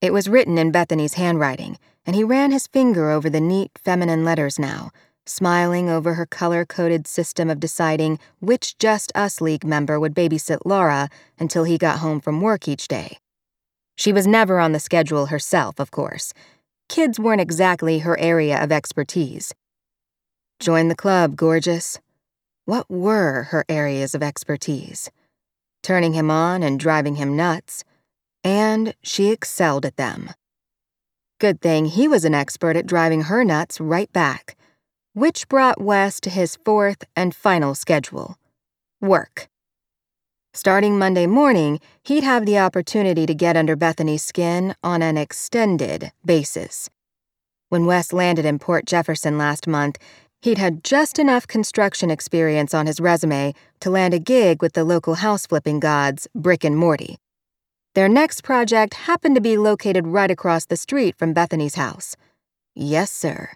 It was written in Bethany's handwriting, and he ran his finger over the neat feminine letters now, smiling over her color-coded system of deciding which Just Us League member would babysit Laura until he got home from work each day. She was never on the schedule herself, of course. Kids weren't exactly her area of expertise. Join the club, gorgeous. What were her areas of expertise? Turning him on and driving him nuts. And she excelled at them. Good thing he was an expert at driving her nuts right back, which brought Wes to his fourth and final schedule, work. Starting Monday morning, he'd have the opportunity to get under Bethany's skin on an extended basis. When Wes landed in Port Jefferson last month, he'd had just enough construction experience on his resume to land a gig with the local house-flipping gods, Brick and Morty. Their next project happened to be located right across the street from Bethany's house. Yes, sir.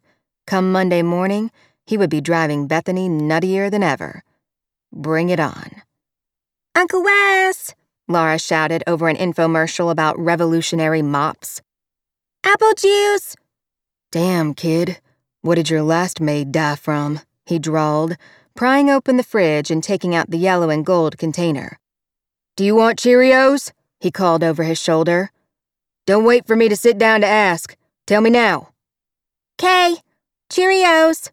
Come Monday morning, he would be driving Bethany nuttier than ever. Bring it on. Uncle Wes, Laura shouted over an infomercial about revolutionary mops. Apple juice. Damn, kid. What did your last maid die from? He drawled, prying open the fridge and taking out the yellow and gold container. Do you want Cheerios? He called over his shoulder. Don't wait for me to sit down to ask. Tell me now. Kay. Cheerios!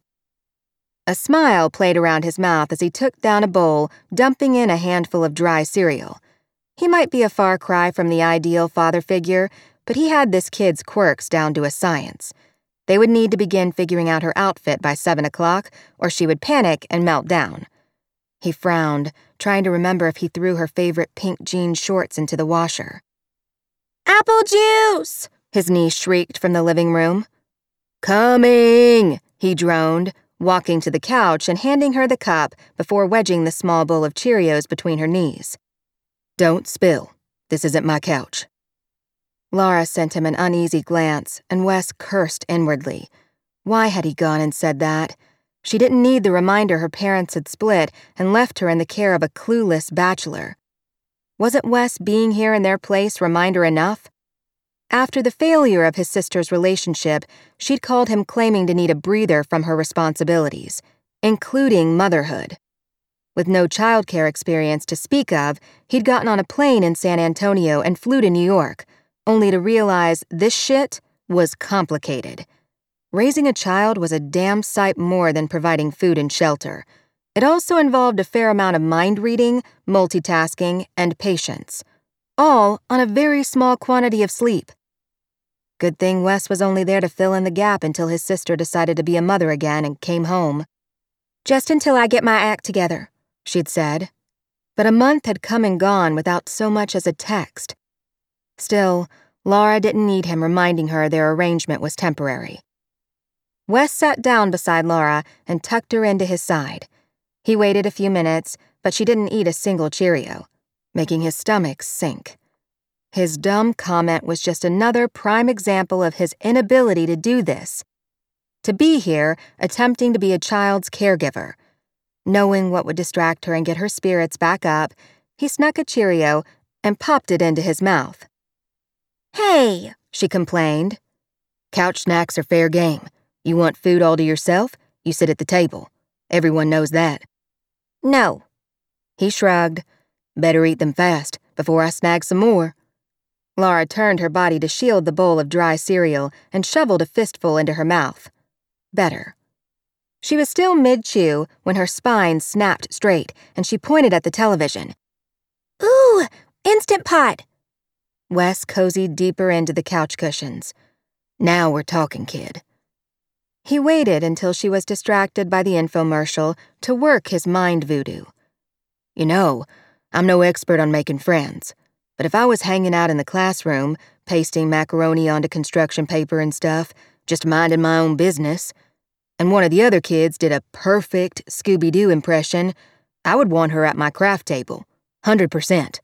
A smile played around his mouth as he took down a bowl, dumping in a handful of dry cereal. He might be a far cry from the ideal father figure, but he had this kid's quirks down to a science. They would need to begin figuring out her outfit by seven o'clock, or she would panic and melt down. He frowned, trying to remember if he threw her favorite pink jean shorts into the washer. Apple juice! His niece shrieked from the living room. Coming, he droned, walking to the couch and handing her the cup before wedging the small bowl of Cheerios between her knees. Don't spill. This isn't my couch. Laura sent him an uneasy glance, and Wes cursed inwardly. Why had he gone and said that? She didn't need the reminder her parents had split and left her in the care of a clueless bachelor. Wasn't Wes being here in their place reminder enough? After the failure of his sister's relationship, she'd called him claiming to need a breather from her responsibilities, including motherhood. With no childcare experience to speak of, he'd gotten on a plane in San Antonio and flew to New York, only to realize this shit was complicated. Raising a child was a damn sight more than providing food and shelter. It also involved a fair amount of mind reading, multitasking, and patience, all on a very small quantity of sleep. Good thing Wes was only there to fill in the gap until his sister decided to be a mother again and came home. Just until I get my act together, she'd said. But a month had come and gone without so much as a text. Still, Laura didn't need him reminding her their arrangement was temporary. Wes sat down beside Laura and tucked her into his side. He waited a few minutes, but she didn't eat a single Cheerio, making his stomach sink. His dumb comment was just another prime example of his inability to do this. To be here, attempting to be a child's caregiver. Knowing what would distract her and get her spirits back up, he snuck a Cheerio and popped it into his mouth. Hey, she complained. Couch snacks are fair game. You want food all to yourself, you sit at the table. Everyone knows that. No. He shrugged. Better eat them fast before I snag some more. Laura turned her body to shield the bowl of dry cereal and shoveled a fistful into her mouth. Better. She was still mid-chew when her spine snapped straight and she pointed at the television. Ooh, Instant Pot! Wes cozied deeper into the couch cushions. Now we're talking, kid. He waited until she was distracted by the infomercial to work his mind voodoo. You know, I'm no expert on making friends, but if I was hanging out in the classroom, pasting macaroni onto construction paper and stuff, just minding my own business, and one of the other kids did a perfect Scooby-Doo impression, I would want her at my craft table, one hundred percent.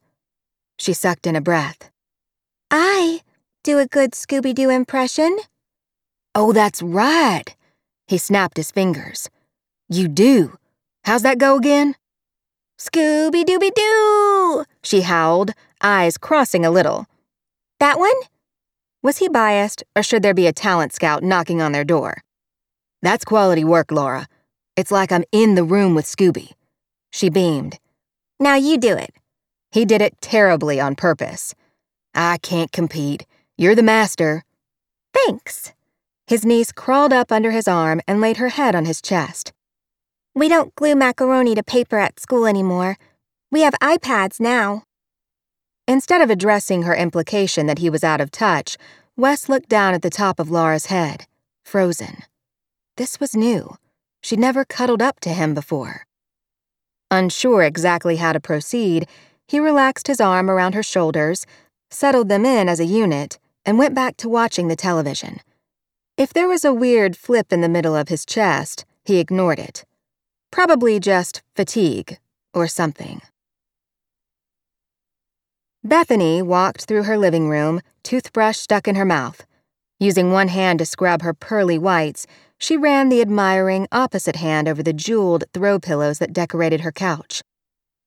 She sucked in a breath. I do a good Scooby-Doo impression? Oh, that's right. He snapped his fingers. You do. How's that go again? Scooby-Dooby-Doo, she howled, eyes crossing a little. That one? Was he biased, or should there be a talent scout knocking on their door? That's quality work, Laura. It's like I'm in the room with Scooby. She beamed. Now you do it. He did it terribly on purpose. I can't compete. You're the master. Thanks. His niece crawled up under his arm and laid her head on his chest. We don't glue macaroni to paper at school anymore. We have iPads now. Instead of addressing her implication that he was out of touch, Wes looked down at the top of Laura's head, frozen. This was new. She'd never cuddled up to him before. Unsure exactly how to proceed, he relaxed his arm around her shoulders, settled them in as a unit, and went back to watching the television. If there was a weird flip in the middle of his chest, he ignored it. Probably just fatigue or something. Bethany walked through her living room, toothbrush stuck in her mouth. Using one hand to scrub her pearly whites, she ran the admiring opposite hand over the jeweled throw pillows that decorated her couch.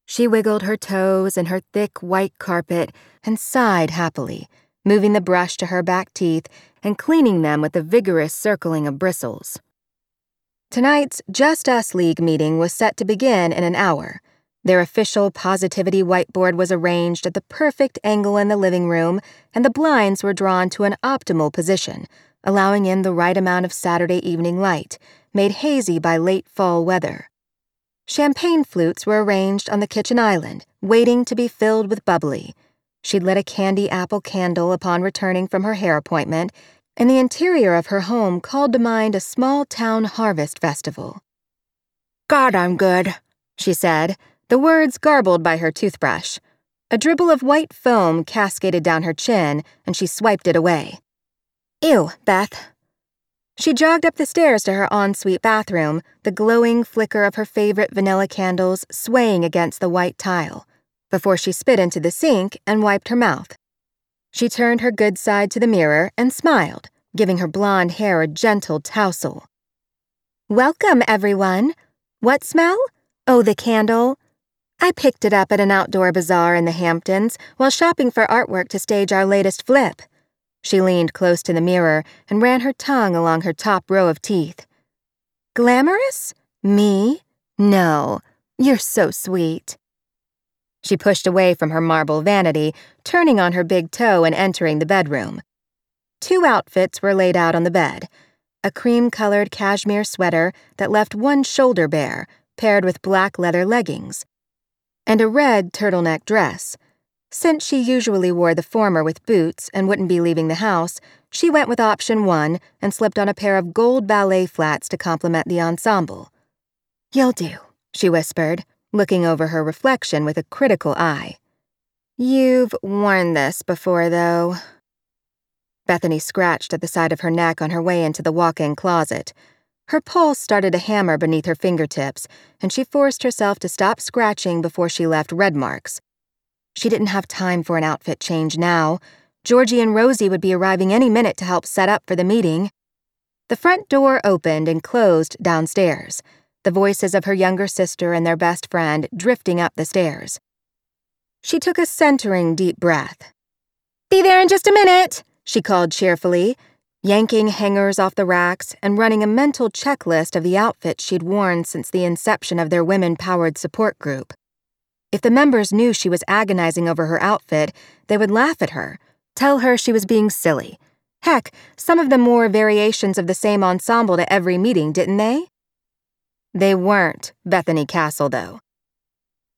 She wiggled her toes in her thick white carpet and sighed happily, moving the brush to her back teeth and cleaning them with a vigorous circling of bristles. Tonight's Just Us League meeting was set to begin in an hour. Their official positivity whiteboard was arranged at the perfect angle in the living room, and the blinds were drawn to an optimal position, allowing in the right amount of Saturday evening light, made hazy by late fall weather. Champagne flutes were arranged on the kitchen island, waiting to be filled with bubbly. She lit a candy apple candle upon returning from her hair appointment, and the interior of her home called to mind a small-town harvest festival. God, I'm good, she said, the words garbled by her toothbrush. A dribble of white foam cascaded down her chin, and she swiped it away. Ew, Beth. She jogged up the stairs to her ensuite bathroom, the glowing flicker of her favorite vanilla candles swaying against the white tile, before she spit into the sink and wiped her mouth. She turned her good side to the mirror and smiled, giving her blonde hair a gentle tousle. Welcome, everyone. What smell? Oh, the candle. I picked it up at an outdoor bazaar in the Hamptons while shopping for artwork to stage our latest flip. She leaned close to the mirror and ran her tongue along her top row of teeth. Glamorous? Me? No, you're so sweet. She pushed away from her marble vanity, turning on her big toe and entering the bedroom. Two outfits were laid out on the bed. A cream-colored cashmere sweater that left one shoulder bare, paired with black leather leggings. And a red turtleneck dress. Since she usually wore the former with boots and wouldn't be leaving the house, she went with option one and slipped on a pair of gold ballet flats to complement the ensemble. You'll do, she whispered, looking over her reflection with a critical eye. You've worn this before, though. Bethany scratched at the side of her neck on her way into the walk-in closet. Her pulse started to hammer beneath her fingertips, and she forced herself to stop scratching before she left red marks. She didn't have time for an outfit change now. Georgie and Rosie would be arriving any minute to help set up for the meeting. The front door opened and closed downstairs, the voices of her younger sister and their best friend drifting up the stairs. She took a centering deep breath. Be there in just a minute, she called cheerfully, yanking hangers off the racks and running a mental checklist of the outfits she'd worn since the inception of their women-powered support group. If the members knew she was agonizing over her outfit, they would laugh at her, tell her she was being silly. Heck, some of them wore variations of the same ensemble to every meeting, didn't they? They weren't Bethany Castle, though.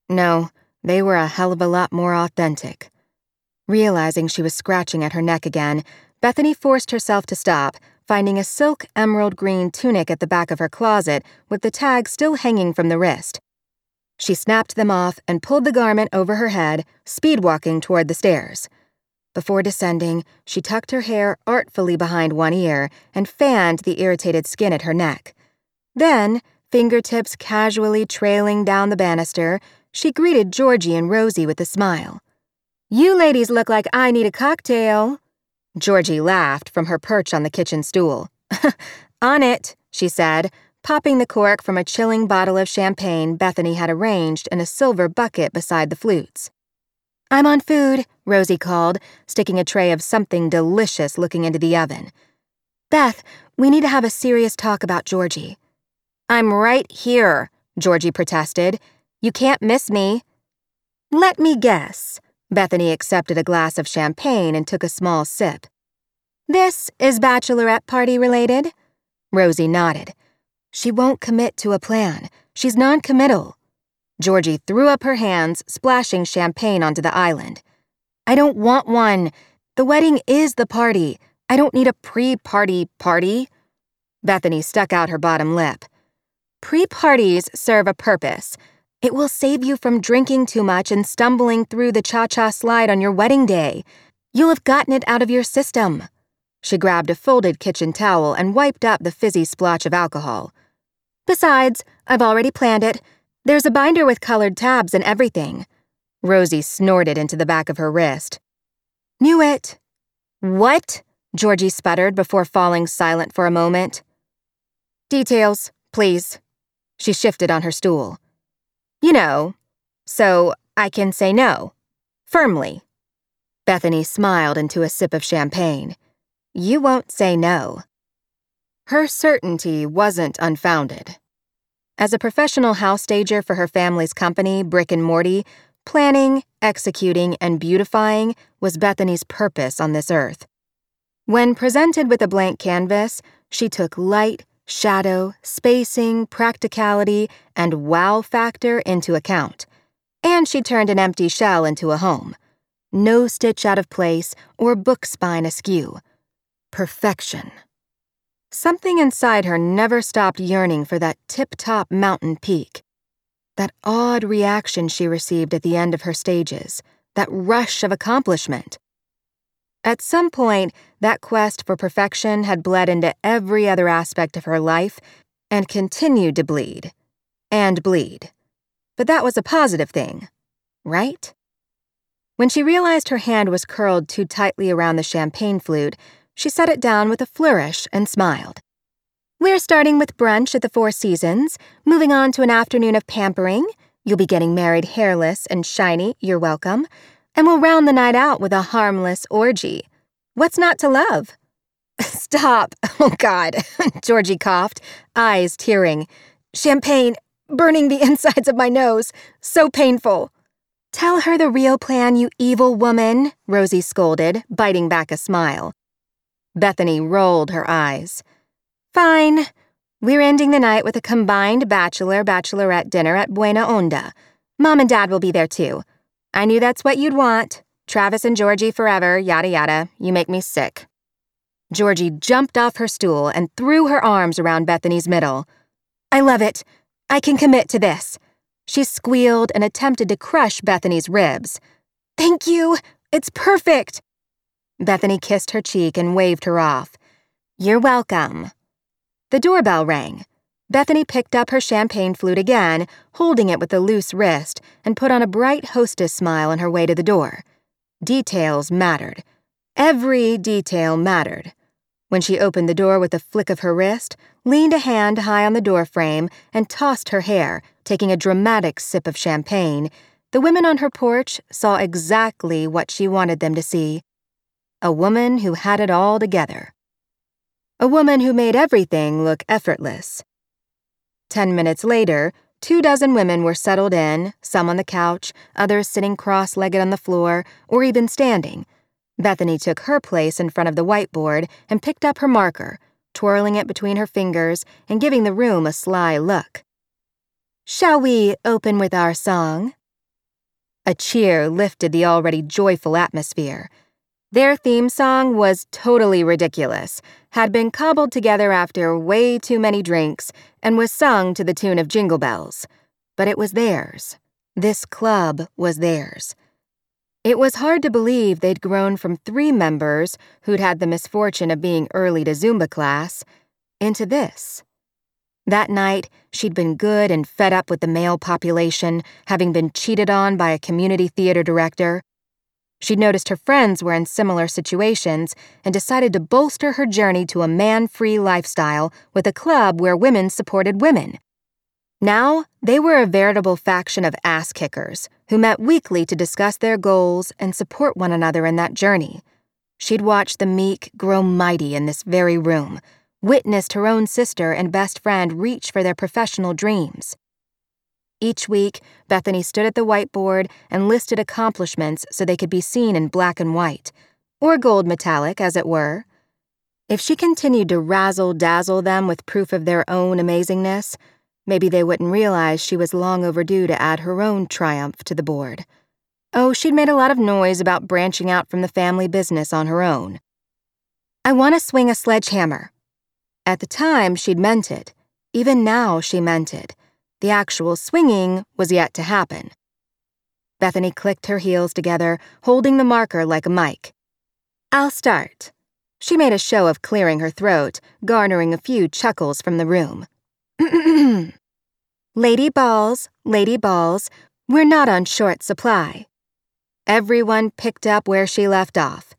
No, they were a hell of a lot more authentic. Realizing she was scratching at her neck again, Bethany forced herself to stop, finding a silk emerald green tunic at the back of her closet with the tag still hanging from the wrist. She snapped them off and pulled the garment over her head, speed-walking toward the stairs. Before descending, she tucked her hair artfully behind one ear and fanned the irritated skin at her neck. Then, fingertips casually trailing down the banister, she greeted Georgie and Rosie with a smile. "You ladies look like I need a cocktail." Georgie laughed from her perch on the kitchen stool. "On it," she said, popping the cork from a chilling bottle of champagne Bethany had arranged in a silver bucket beside the flutes. "I'm on food," Rosie called, sticking a tray of something delicious looking into the oven. "Beth, we need to have a serious talk about Georgie." "I'm right here," Georgie protested. "You can't miss me." "Let me guess." Bethany accepted a glass of champagne and took a small sip. "This is bachelorette party related?" Rosie nodded. "She won't commit to a plan. She's non-committal." Georgie threw up her hands, splashing champagne onto the island. "I don't want one. The wedding is the party. I don't need a pre-party party." Bethany stuck out her bottom lip. "Pre-parties serve a purpose. It will save you from drinking too much and stumbling through the cha-cha slide on your wedding day. You'll have gotten it out of your system." She grabbed a folded kitchen towel and wiped up the fizzy splotch of alcohol. "Besides, I've already planned it. There's a binder with colored tabs and everything." Rosie snorted into the back of her wrist. "Knew it." "What?" Georgie sputtered before falling silent for a moment. "Details, please." She shifted on her stool. "You know, so I can say no. Firmly." Bethany smiled into a sip of champagne. "You won't say no." Her certainty wasn't unfounded. As a professional house stager for her family's company, Brick and Morty, planning, executing, and beautifying was Bethany's purpose on this earth. When presented with a blank canvas, she took light, shadow, spacing, practicality, and wow factor into account. And she turned an empty shell into a home. No stitch out of place or book spine askew. Perfection. Something inside her never stopped yearning for that tip-top mountain peak. That odd reaction she received at the end of her stages, that rush of accomplishment. At some point, that quest for perfection had bled into every other aspect of her life and continued to bleed. And bleed. But that was a positive thing, right? When she realized her hand was curled too tightly around the champagne flute, she set it down with a flourish and smiled. "We're starting with brunch at the Four Seasons, moving on to an afternoon of pampering. You'll be getting married hairless and shiny, you're welcome. And we'll round the night out with a harmless orgy. What's not to love?" "Stop. Oh, God," Georgie coughed, eyes tearing. "Champagne, burning the insides of my nose. So painful." "Tell her the real plan, you evil woman," Rosie scolded, biting back a smile. Bethany rolled her eyes. "Fine. We're ending the night with a combined bachelor-bachelorette dinner at Buena Onda. Mom and Dad will be there, too. I knew that's what you'd want. Travis and Georgie forever, yada yada. You make me sick." Georgie jumped off her stool and threw her arms around Bethany's middle. "I love it. I can commit to this." She squealed and attempted to crush Bethany's ribs. "Thank you. It's perfect." Bethany kissed her cheek and waved her off. "You're welcome." The doorbell rang. Bethany picked up her champagne flute again, holding it with a loose wrist, and put on a bright hostess smile on her way to the door. Details mattered. Every detail mattered. When she opened the door with a flick of her wrist, leaned a hand high on the doorframe, and tossed her hair, taking a dramatic sip of champagne, the women on her porch saw exactly what she wanted them to see. A woman who had it all together. A woman who made everything look effortless. Ten minutes later, two dozen women were settled in, some on the couch, others sitting cross-legged on the floor, or even standing. Bethany took her place in front of the whiteboard and picked up her marker, twirling it between her fingers and giving the room a sly look. "Shall we open with our song?" A cheer lifted the already joyful atmosphere. Their theme song was totally ridiculous, had been cobbled together after way too many drinks, and was sung to the tune of Jingle Bells. But it was theirs. This club was theirs. It was hard to believe they'd grown from three members who'd had the misfortune of being early to Zumba class into this. That night, she'd been good and fed up with the male population, having been cheated on by a community theater director. She'd noticed her friends were in similar situations and decided to bolster her journey to a man-free lifestyle with a club where women supported women. Now, they were a veritable faction of ass-kickers who met weekly to discuss their goals and support one another in that journey. She'd watched the meek grow mighty in this very room, witnessed her own sister and best friend reach for their professional dreams. Each week, Bethany stood at the whiteboard and listed accomplishments so they could be seen in black and white, or gold metallic, as it were. If she continued to razzle-dazzle them with proof of their own amazingness, maybe they wouldn't realize she was long overdue to add her own triumph to the board. Oh, she'd made a lot of noise about branching out from the family business on her own. "I want to swing a sledgehammer." At the time, she'd meant it. Even now, she meant it. The actual swinging was yet to happen. Bethany clicked her heels together, holding the marker like a mic. "I'll start." She made a show of clearing her throat, garnering a few chuckles from the room. "Lady balls, lady balls, we're not on short supply." Everyone picked up where she left off.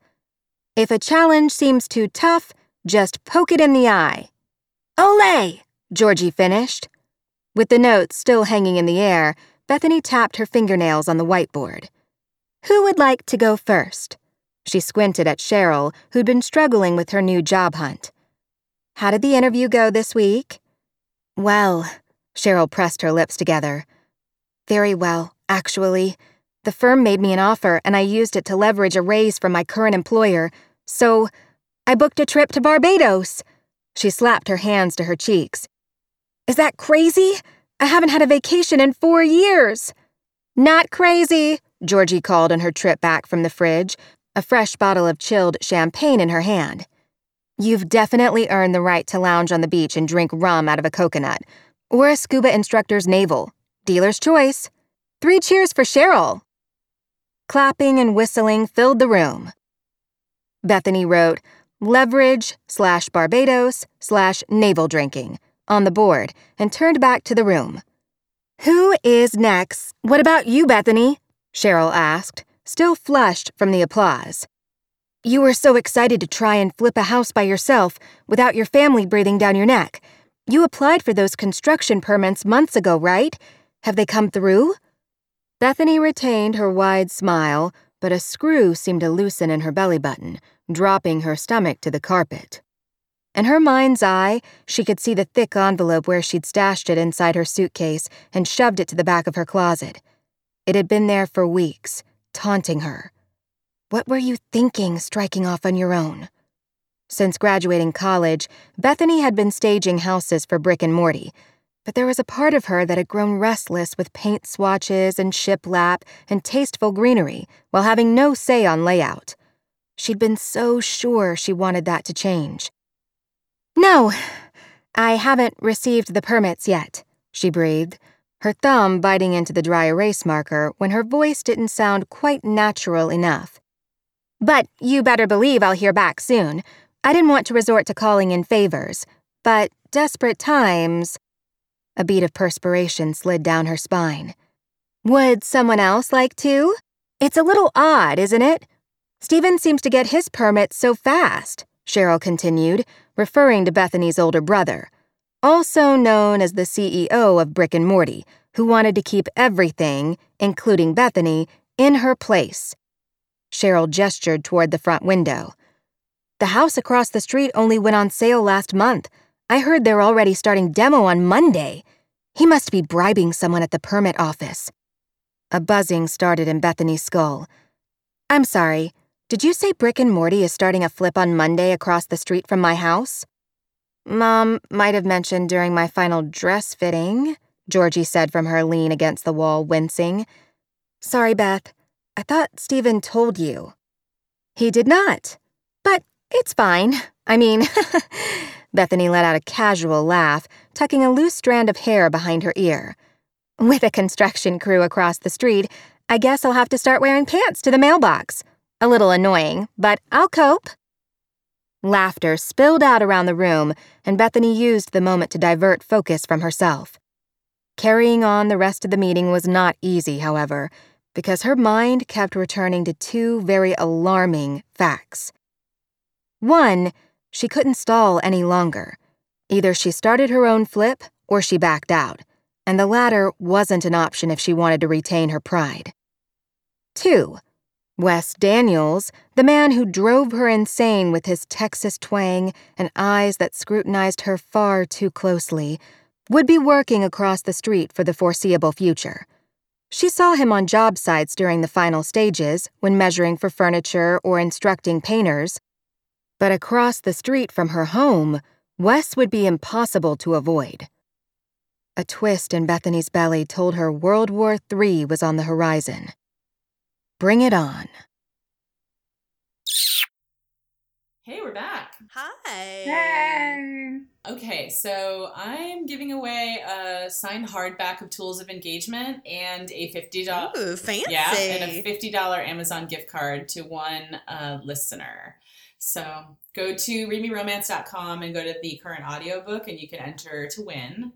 "If a challenge seems too tough, just poke it in the eye." "Olé!" Georgie finished. With the notes still hanging in the air, Bethany tapped her fingernails on the whiteboard. "Who would like to go first?" She squinted at Cheryl, who'd been struggling with her new job hunt. "How did the interview go this week?" "Well," Cheryl pressed her lips together. "Very well, actually. The firm made me an offer and I used it to leverage a raise from my current employer, so I booked a trip to Barbados." She slapped her hands to her cheeks. "Is that crazy? I haven't had a vacation in four years. "Not crazy," Georgie called on her trip back from the fridge, a fresh bottle of chilled champagne in her hand. "You've definitely earned the right to lounge on the beach and drink rum out of a coconut, or a scuba instructor's navel. Dealer's choice. Three cheers for Cheryl." Clapping and whistling filled the room. Bethany wrote, "Leverage slash Barbados slash navel drinking," on the board and turned back to the room. "Who is next? What about you, Bethany?" Cheryl asked, still flushed from the applause. "You were so excited to try and flip a house by yourself without your family breathing down your neck. You applied for those construction permits months ago, right? Have they come through?" Bethany retained her wide smile, but a screw seemed to loosen in her belly button, dropping her stomach to the carpet. In her mind's eye, she could see the thick envelope where she'd stashed it inside her suitcase and shoved it to the back of her closet. It had been there for weeks, taunting her. What were you thinking, striking off on your own? Since graduating college, Bethany had been staging houses for Brick and Morty, but there was a part of her that had grown restless with paint swatches and shiplap and tasteful greenery while having no say on layout. She'd been so sure she wanted that to change. "No, I haven't received the permits yet," she breathed, her thumb biting into the dry erase marker when her voice didn't sound quite natural enough. "But you better believe I'll hear back soon. I didn't want to resort to calling in favors, but desperate times..." A bead of perspiration slid down her spine. "Would someone else like to? It's a little odd, isn't it? Steven seems to get his permits so fast," Cheryl continued, referring to Bethany's older brother, also known as the C E O of Brick and Morty, who wanted to keep everything, including Bethany, in her place. Cheryl gestured toward the front window. "The house across the street only went on sale last month. I heard they're already starting demo on Monday. He must be bribing someone at the permit office." A buzzing started in Bethany's skull. "I'm sorry. Did you say Brick and Morty is starting a flip on Monday across the street from my house?" "Mom might have mentioned during my final dress fitting," Georgie said from her lean against the wall, wincing. "Sorry, Beth. I thought Steven told you." He did not. But it's fine. I mean, Bethany let out a casual laugh, tucking a loose strand of hair behind her ear. With a construction crew across the street, I guess I'll have to start wearing pants to the mailbox. A little annoying, but I'll cope. Laughter spilled out around the room, and Bethany used the moment to divert focus from herself. Carrying on the rest of the meeting was not easy, however, because her mind kept returning to two very alarming facts. One, she couldn't stall any longer. Either she started her own flip or she backed out, and the latter wasn't an option if she wanted to retain her pride. Two, Wes Daniels, the man who drove her insane with his Texas twang and eyes that scrutinized her far too closely, would be working across the street for the foreseeable future. She saw him on job sites during the final stages when measuring for furniture or instructing painters, but across the street from her home, Wes would be impossible to avoid. A twist in Bethany's belly told her World War Three was on the horizon. Bring it on. Hey, we're back. Hi. Hey. Okay, so I'm giving away a signed hardback of Tools of Engagement and a fifty dollars Ooh, fancy. Yeah, and a fifty dollars Amazon gift card to one uh, listener. So go to read me romance dot com and go to the current audiobook and you can enter to win.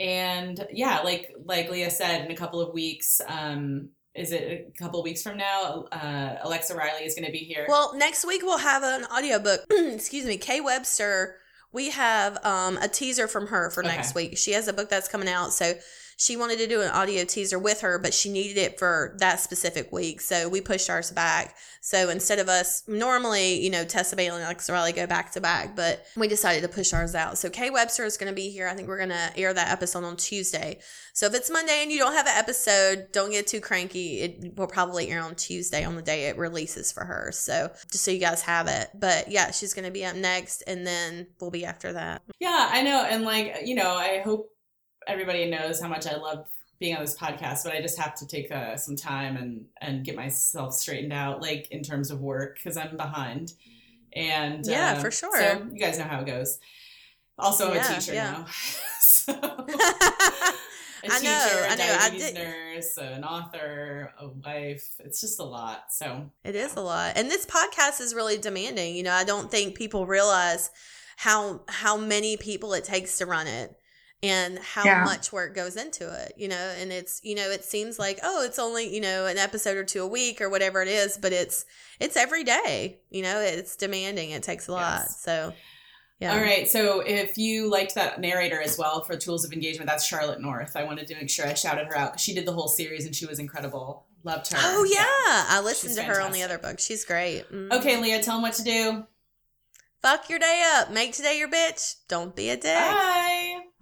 And yeah, like like Leah said, in a couple of weeks, um, is it a couple of weeks from now, uh, Alexa Riley is going to be here. Well, next week we'll have an audiobook. Excuse me, Kay Webster. We have um, a teaser from her for okay. next week. She has a book that's coming out, so she wanted to do an audio teaser with her, but she needed it for that specific week, so we pushed ours back. So instead of us, normally, you know, Tessa Bailey and Alexa Riley go back to back, but we decided to push ours out. So Kay Webster is going to be here. I think we're going to air that episode on Tuesday. So if it's Monday and you don't have an episode, don't get too cranky. It will probably air on Tuesday on the day it releases for her. So just so you guys have it. But yeah, she's going to be up next, and then we'll be after that. Yeah, I know. And like, you know, I hope everybody knows how much I love being on this podcast, but I just have to take uh, some time and, and get myself straightened out, like in terms of work, because I'm behind. And yeah, uh, for sure. So you guys know how it goes. Also, I'm yeah, a teacher yeah. now. so, a I teacher, know, a I diabetes know. I nurse, an author, a wife. It's just a lot. So it is a lot, and this podcast is really demanding. You know, I don't think people realize how how many people it takes to run it. And how yeah. much work goes into it, you know, and it's, you know, it seems like, oh, it's only, you know, an episode or two a week or whatever it is, but it's, it's every day, you know, it's demanding. It takes a lot. Yes. So, yeah. All right. So if you liked that narrator as well for Tools of Engagement, that's Charlotte North. I wanted to make sure I shouted her out. She did the whole series and she was incredible. Loved her. Oh yeah. yeah. I listened She's to her fantastic. on the other book. She's great. Mm-hmm. Okay. Leah, tell them what to do. Fuck your day up. Make today your bitch. Don't be a dick. Bye.